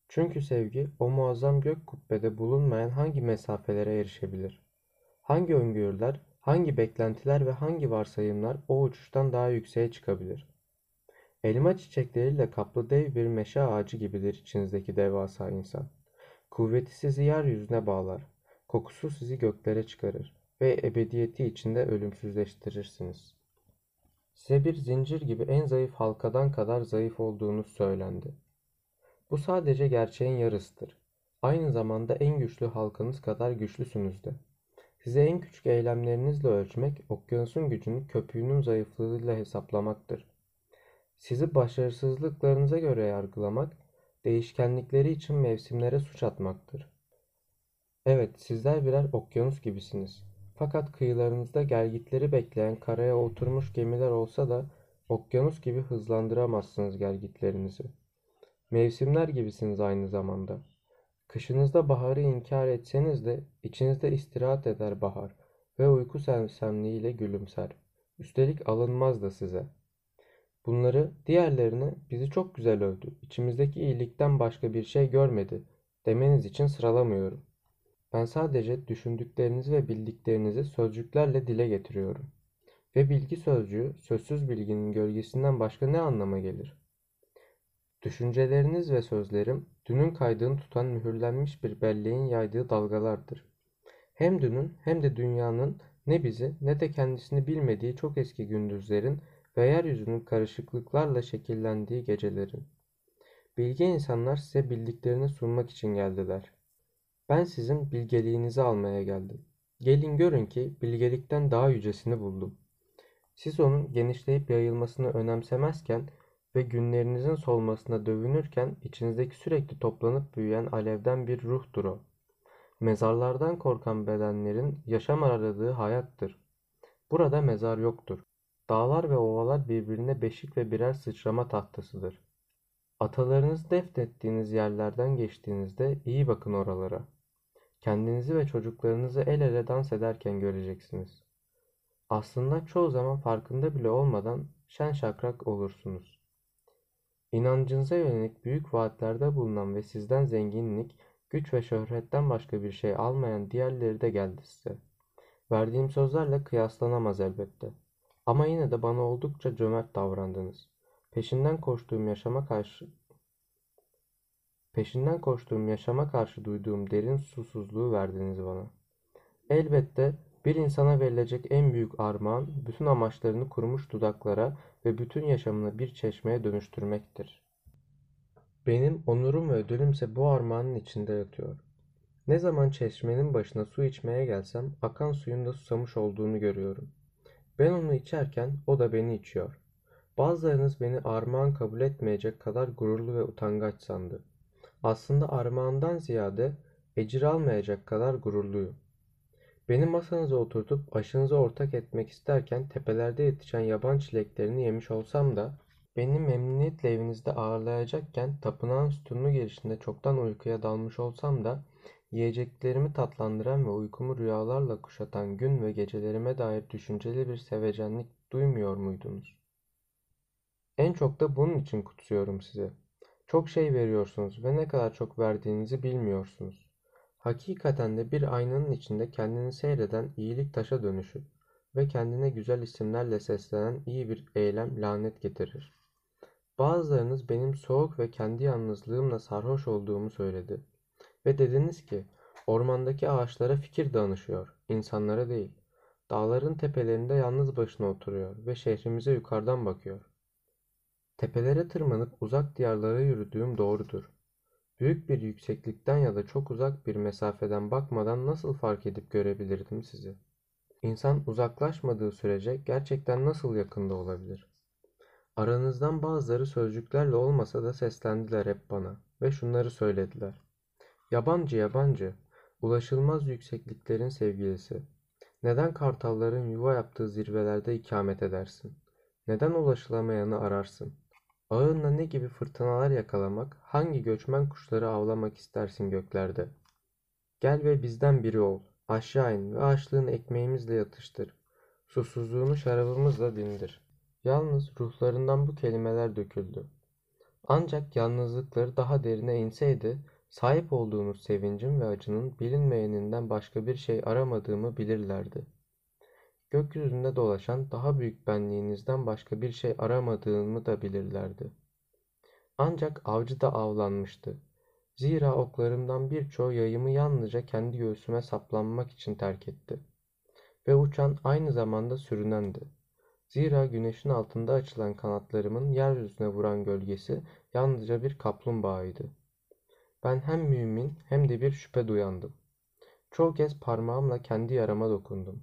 Çünkü sevgi o muazzam gök kubbede bulunmayan hangi mesafelere erişebilir? Hangi öngörüler, hangi beklentiler ve hangi varsayımlar o uçuştan daha yükseğe çıkabilir? Elma çiçekleriyle kaplı dev bir meşe ağacı gibidir içinizdeki devasa insan. Kuvveti sizi yeryüzüne bağlar, kokusu sizi göklere çıkarır ve ebediyeti içinde ölümsüzleştirirsiniz. Size bir zincir gibi en zayıf halkadan kadar zayıf olduğunuz söylendi. Bu sadece gerçeğin yarısıdır. Aynı zamanda en güçlü halkanız kadar güçlüsünüz de. Size en küçük eylemlerinizle ölçmek, okyanusun gücünü köpüğünün zayıflığıyla hesaplamaktır. Sizi başarısızlıklarınıza göre yargılamak, değişkenlikleri için mevsimlere suç atmaktır. Evet, sizler birer okyanus gibisiniz. Fakat kıyılarınızda gelgitleri bekleyen karaya oturmuş gemiler olsa da okyanus gibi hızlandıramazsınız gelgitlerinizi. Mevsimler gibisiniz aynı zamanda. Kışınızda baharı inkar etseniz de içinizde istirahat eder bahar ve uyku sersemliğiyle gülümser. Üstelik alınmaz da size. Bunları diğerlerine bizi çok güzel övdü, içimizdeki iyilikten başka bir şey görmedi demeniz için sıralamıyorum. Ben sadece düşündüklerinizi ve bildiklerinizi sözcüklerle dile getiriyorum. Ve bilgi sözcüğü sözsüz bilginin gölgesinden başka ne anlama gelir? Düşünceleriniz ve sözlerim dünün kaydını tutan mühürlenmiş bir belleğin yaydığı dalgalardır. Hem dünün hem de dünyanın ne bizi ne de kendisini bilmediği çok eski gündüzlerin ve yeryüzünün karışıklıklarla şekillendiği gecelerin. Bilge insanlar size bildiklerini sunmak için geldiler. Ben sizin bilgeliğinizi almaya geldim. Gelin görün ki bilgelikten daha yücesini buldum. Siz onun genişleyip yayılmasını önemsemezken ve günlerinizin solmasına dövünürken içinizdeki sürekli toplanıp büyüyen alevden bir ruhtur o. Mezarlardan korkan bedenlerin yaşam aradığı hayattır. Burada mezar yoktur. Dağlar ve ovalar birbirine beşik ve birer sıçrama tahtasıdır. Atalarınızı defnettiğiniz yerlerden geçtiğinizde iyi bakın oralara. Kendinizi ve çocuklarınızı el ele dans ederken göreceksiniz. Aslında çoğu zaman farkında bile olmadan şen şakrak olursunuz. İnancınıza yönelik büyük vaatlerde bulunan ve sizden zenginlik, güç ve şöhretten başka bir şey almayan diğerleri de geldi size. Verdiğim sözlerle kıyaslanamaz elbette. Ama yine de bana oldukça cömert davrandınız. Peşinden koştuğum yaşama karşı duyduğum derin susuzluğu verdiniz bana. Elbette bir insana verilecek en büyük armağan bütün amaçlarını kurumuş dudaklara ve bütün yaşamını bir çeşmeye dönüştürmektir. Benim onurum ve ödülümse bu armağanın içinde yatıyor. Ne zaman çeşmenin başına su içmeye gelsem akan suyun da susamış olduğunu görüyorum. Ben onu içerken o da beni içiyor. Bazılarınız beni armağan kabul etmeyecek kadar gururlu ve utangaç sandı. Aslında armağandan ziyade ecir almayacak kadar gururluyum. Beni masanıza oturtup aşınıza ortak etmek isterken tepelerde yetişen yaban çileklerini yemiş olsam da beni memnuniyetle evinizde ağırlayacakken tapınağın sütunlu girişinde çoktan uykuya dalmış olsam da yiyeceklerimi tatlandıran ve uykumu rüyalarla kuşatan gün ve gecelerime dair düşünceli bir sevecenlik duymuyor muydunuz? En çok da bunun için kutsuyorum sizi. Çok şey veriyorsunuz ve ne kadar çok verdiğinizi bilmiyorsunuz. Hakikaten de bir aynanın içinde kendini seyreden iyilik taşa dönüşür ve kendine güzel isimlerle seslenen iyi bir eylem lanet getirir. Bazılarınız benim soğuk ve kendi yalnızlığımla sarhoş olduğumu söyledi. Ve dediniz ki, ormandaki ağaçlara fikir danışıyor, insanlara değil. Dağların tepelerinde yalnız başına oturuyor ve şehrimize yukarıdan bakıyor. Tepelere tırmanıp uzak diyarlara yürüdüğüm doğrudur. Büyük bir yükseklikten ya da çok uzak bir mesafeden bakmadan nasıl fark edip görebilirdim sizi? İnsan uzaklaşmadığı sürece gerçekten nasıl yakında olabilir? Aranızdan bazıları sözcüklerle olmasa da seslendiler hep bana ve şunları söylediler. Yabancı yabancı, ulaşılmaz yüksekliklerin sevgilisi. Neden kartalların yuva yaptığı zirvelerde ikamet edersin? Neden ulaşılamayanı ararsın? Ağınla ne gibi fırtınalar yakalamak, hangi göçmen kuşları avlamak istersin göklerde? Gel ve bizden biri ol, aşağı in ve açlığın ekmeğimizle yatıştır. Susuzluğunu şarabımızla dindir. Yalnız ruhlarından bu kelimeler döküldü. Ancak yalnızlıkları daha derine inseydi, sahip olduğunuz sevincin ve acının bilinmeyeninden başka bir şey aramadığımı bilirlerdi. Gökyüzünde dolaşan daha büyük benliğinizden başka bir şey aramadığımı da bilirlerdi. Ancak avcı da avlanmıştı. Zira oklarımdan birçoğu yayımı yalnızca kendi göğsüme saplanmak için terk etti. Ve uçan aynı zamanda sürünendi. Zira güneşin altında açılan kanatlarımın yeryüzüne vuran gölgesi yalnızca bir kaplumbağaydı. Ben hem mümin hem de bir şüphe duyandım. Çoğu kez parmağımla kendi yarama dokundum.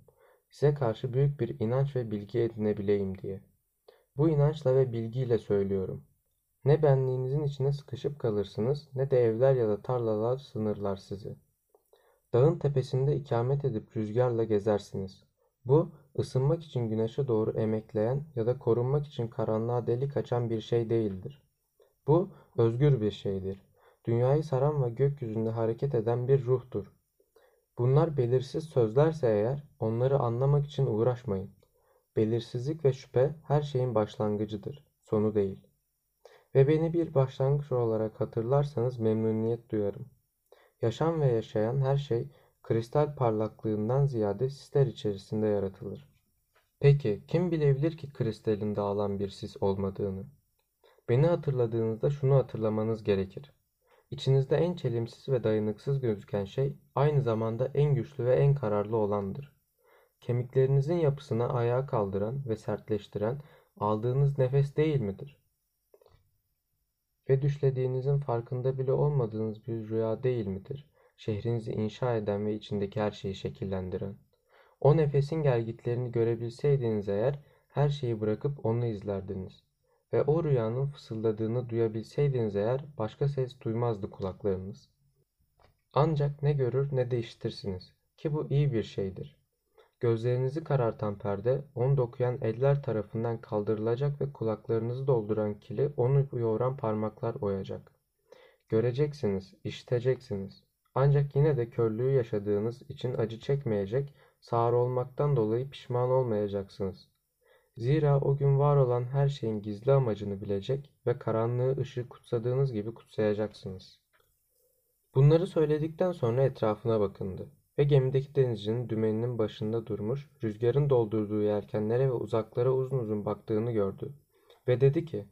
Size karşı büyük bir inanç ve bilgi edinebileyim diye. Bu inançla ve bilgiyle söylüyorum. Ne benliğinizin içine sıkışıp kalırsınız ne de evler ya da tarlalar sınırlar sizi. Dağın tepesinde ikamet edip rüzgarla gezersiniz. Bu, ısınmak için güneşe doğru emekleyen ya da korunmak için karanlığa delik açan bir şey değildir. Bu, özgür bir şeydir. Dünyayı saran ve gökyüzünde hareket eden bir ruhtur. Bunlar belirsiz sözlerse eğer, onları anlamak için uğraşmayın. Belirsizlik ve şüphe her şeyin başlangıcıdır, sonu değil. Ve beni bir başlangıç olarak hatırlarsanız memnuniyet duyarım. Yaşam ve yaşayan her şey, kristal parlaklığından ziyade sisler içerisinde yaratılır. Peki kim bilebilir ki kristalin dağılan bir sis olmadığını? Beni hatırladığınızda şunu hatırlamanız gerekir. İçinizde en çelimsiz ve dayanıksız gözüken şey aynı zamanda en güçlü ve en kararlı olandır. Kemiklerinizin yapısını ayağa kaldıran ve sertleştiren aldığınız nefes değil midir? Ve düşlediğinizin farkında bile olmadığınız bir rüya değil midir? Şehrinizi inşa eden ve içindeki her şeyi şekillendiren. O nefesin gelgitlerini görebilseydiniz eğer, her şeyi bırakıp onu izlerdiniz. Ve o rüyanın fısıldadığını duyabilseydiniz eğer, başka ses duymazdı kulaklarınız. Ancak ne görür ne de işitirsiniz ki bu iyi bir şeydir. Gözlerinizi karartan perde, onu dokuyan eller tarafından kaldırılacak ve kulaklarınızı dolduran kili onu yoğuran parmaklar oyacak. Göreceksiniz, işiteceksiniz. Ancak yine de körlüğü yaşadığınız için acı çekmeyecek, sağır olmaktan dolayı pişman olmayacaksınız. Zira o gün var olan her şeyin gizli amacını bilecek ve karanlığı ışığı kutsadığınız gibi kutsayacaksınız. Bunları söyledikten sonra etrafına bakındı ve gemideki denizcinin dümeninin başında durmuş, rüzgarın doldurduğu yelkenlere ve uzaklara uzun uzun baktığını gördü ve dedi ki,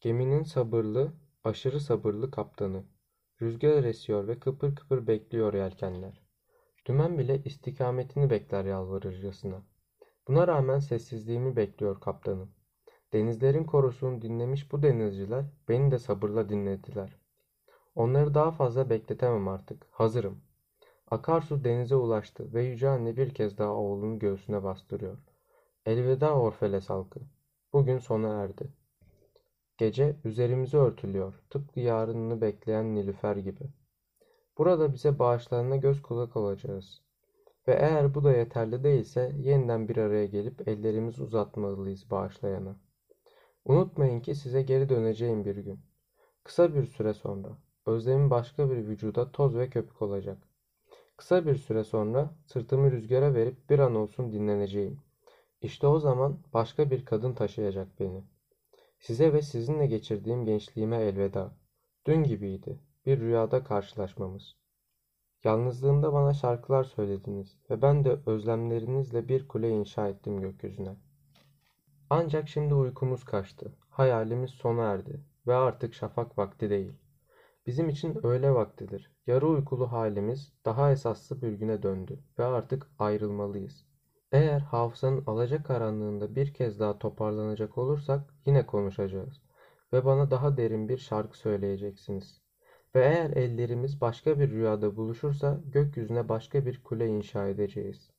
"Geminin sabırlı, aşırı sabırlı kaptanı. Rüzgar esiyor ve kıpır kıpır bekliyor yelkenler. Dümen bile istikametini bekler yalvarırcasına. Buna rağmen sessizliğimi bekliyor kaptanım. Denizlerin korosunu dinlemiş bu denizciler beni de sabırla dinlediler. Onları daha fazla bekletemem artık. Hazırım." Akarsu denize ulaştı ve Yüce Anne bir kez daha oğlunu göğsüne bastırıyor. "Elveda Orphalese halkı. Bugün sona erdi. Gece üzerimizi örtülüyor, tıpkı yarınını bekleyen Nilüfer gibi. Burada bize bağışlarına göz kulak olacağız. Ve eğer bu da yeterli değilse yeniden bir araya gelip ellerimizi uzatmalıyız bağışlayana. Unutmayın ki size geri döneceğim bir gün. Kısa bir süre sonra özlemin başka bir vücuda toz ve köpük olacak. Kısa bir süre sonra sırtımı rüzgara verip bir an olsun dinleneceğim. İşte o zaman başka bir kadın taşıyacak beni. Size ve sizinle geçirdiğim gençliğime elveda. Dün gibiydi, bir rüyada karşılaşmamız. Yalnızlığımda bana şarkılar söylediniz ve ben de özlemlerinizle bir kule inşa ettim gökyüzüne. Ancak şimdi uykumuz kaçtı, hayalimiz sona erdi ve artık şafak vakti değil. Bizim için öğle vaktidir. Yarı uykulu halimiz daha esaslı bir güne döndü ve artık ayrılmalıyız. Eğer hafızanın alacakaranlığında bir kez daha toparlanacak olursak yine konuşacağız ve bana daha derin bir şarkı söyleyeceksiniz. Ve eğer ellerimiz başka bir rüyada buluşursa gökyüzüne başka bir kule inşa edeceğiz."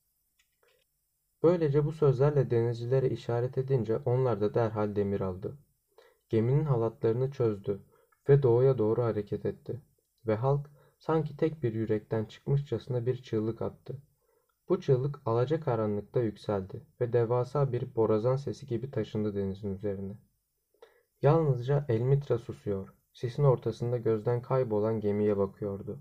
Böylece bu sözlerle denizcilere işaret edince onlar da derhal demir aldı. Geminin halatlarını çözdü ve doğuya doğru hareket etti ve halk sanki tek bir yürekten çıkmışçasına bir çığlık attı. Bu çığlık alacakaranlıkta yükseldi ve devasa bir borazan sesi gibi taşındı denizin üzerine. Yalnızca Elmitra susuyor, sisin ortasında gözden kaybolan gemiye bakıyordu.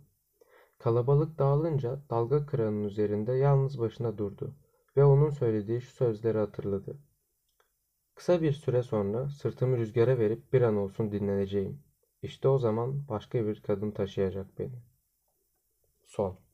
Kalabalık dağılınca dalga kıranın üzerinde yalnız başına durdu ve onun söylediği şu sözleri hatırladı. "Kısa bir süre sonra sırtımı rüzgara verip bir an olsun dinleneceğim. İşte o zaman başka bir kadın taşıyacak beni." Son.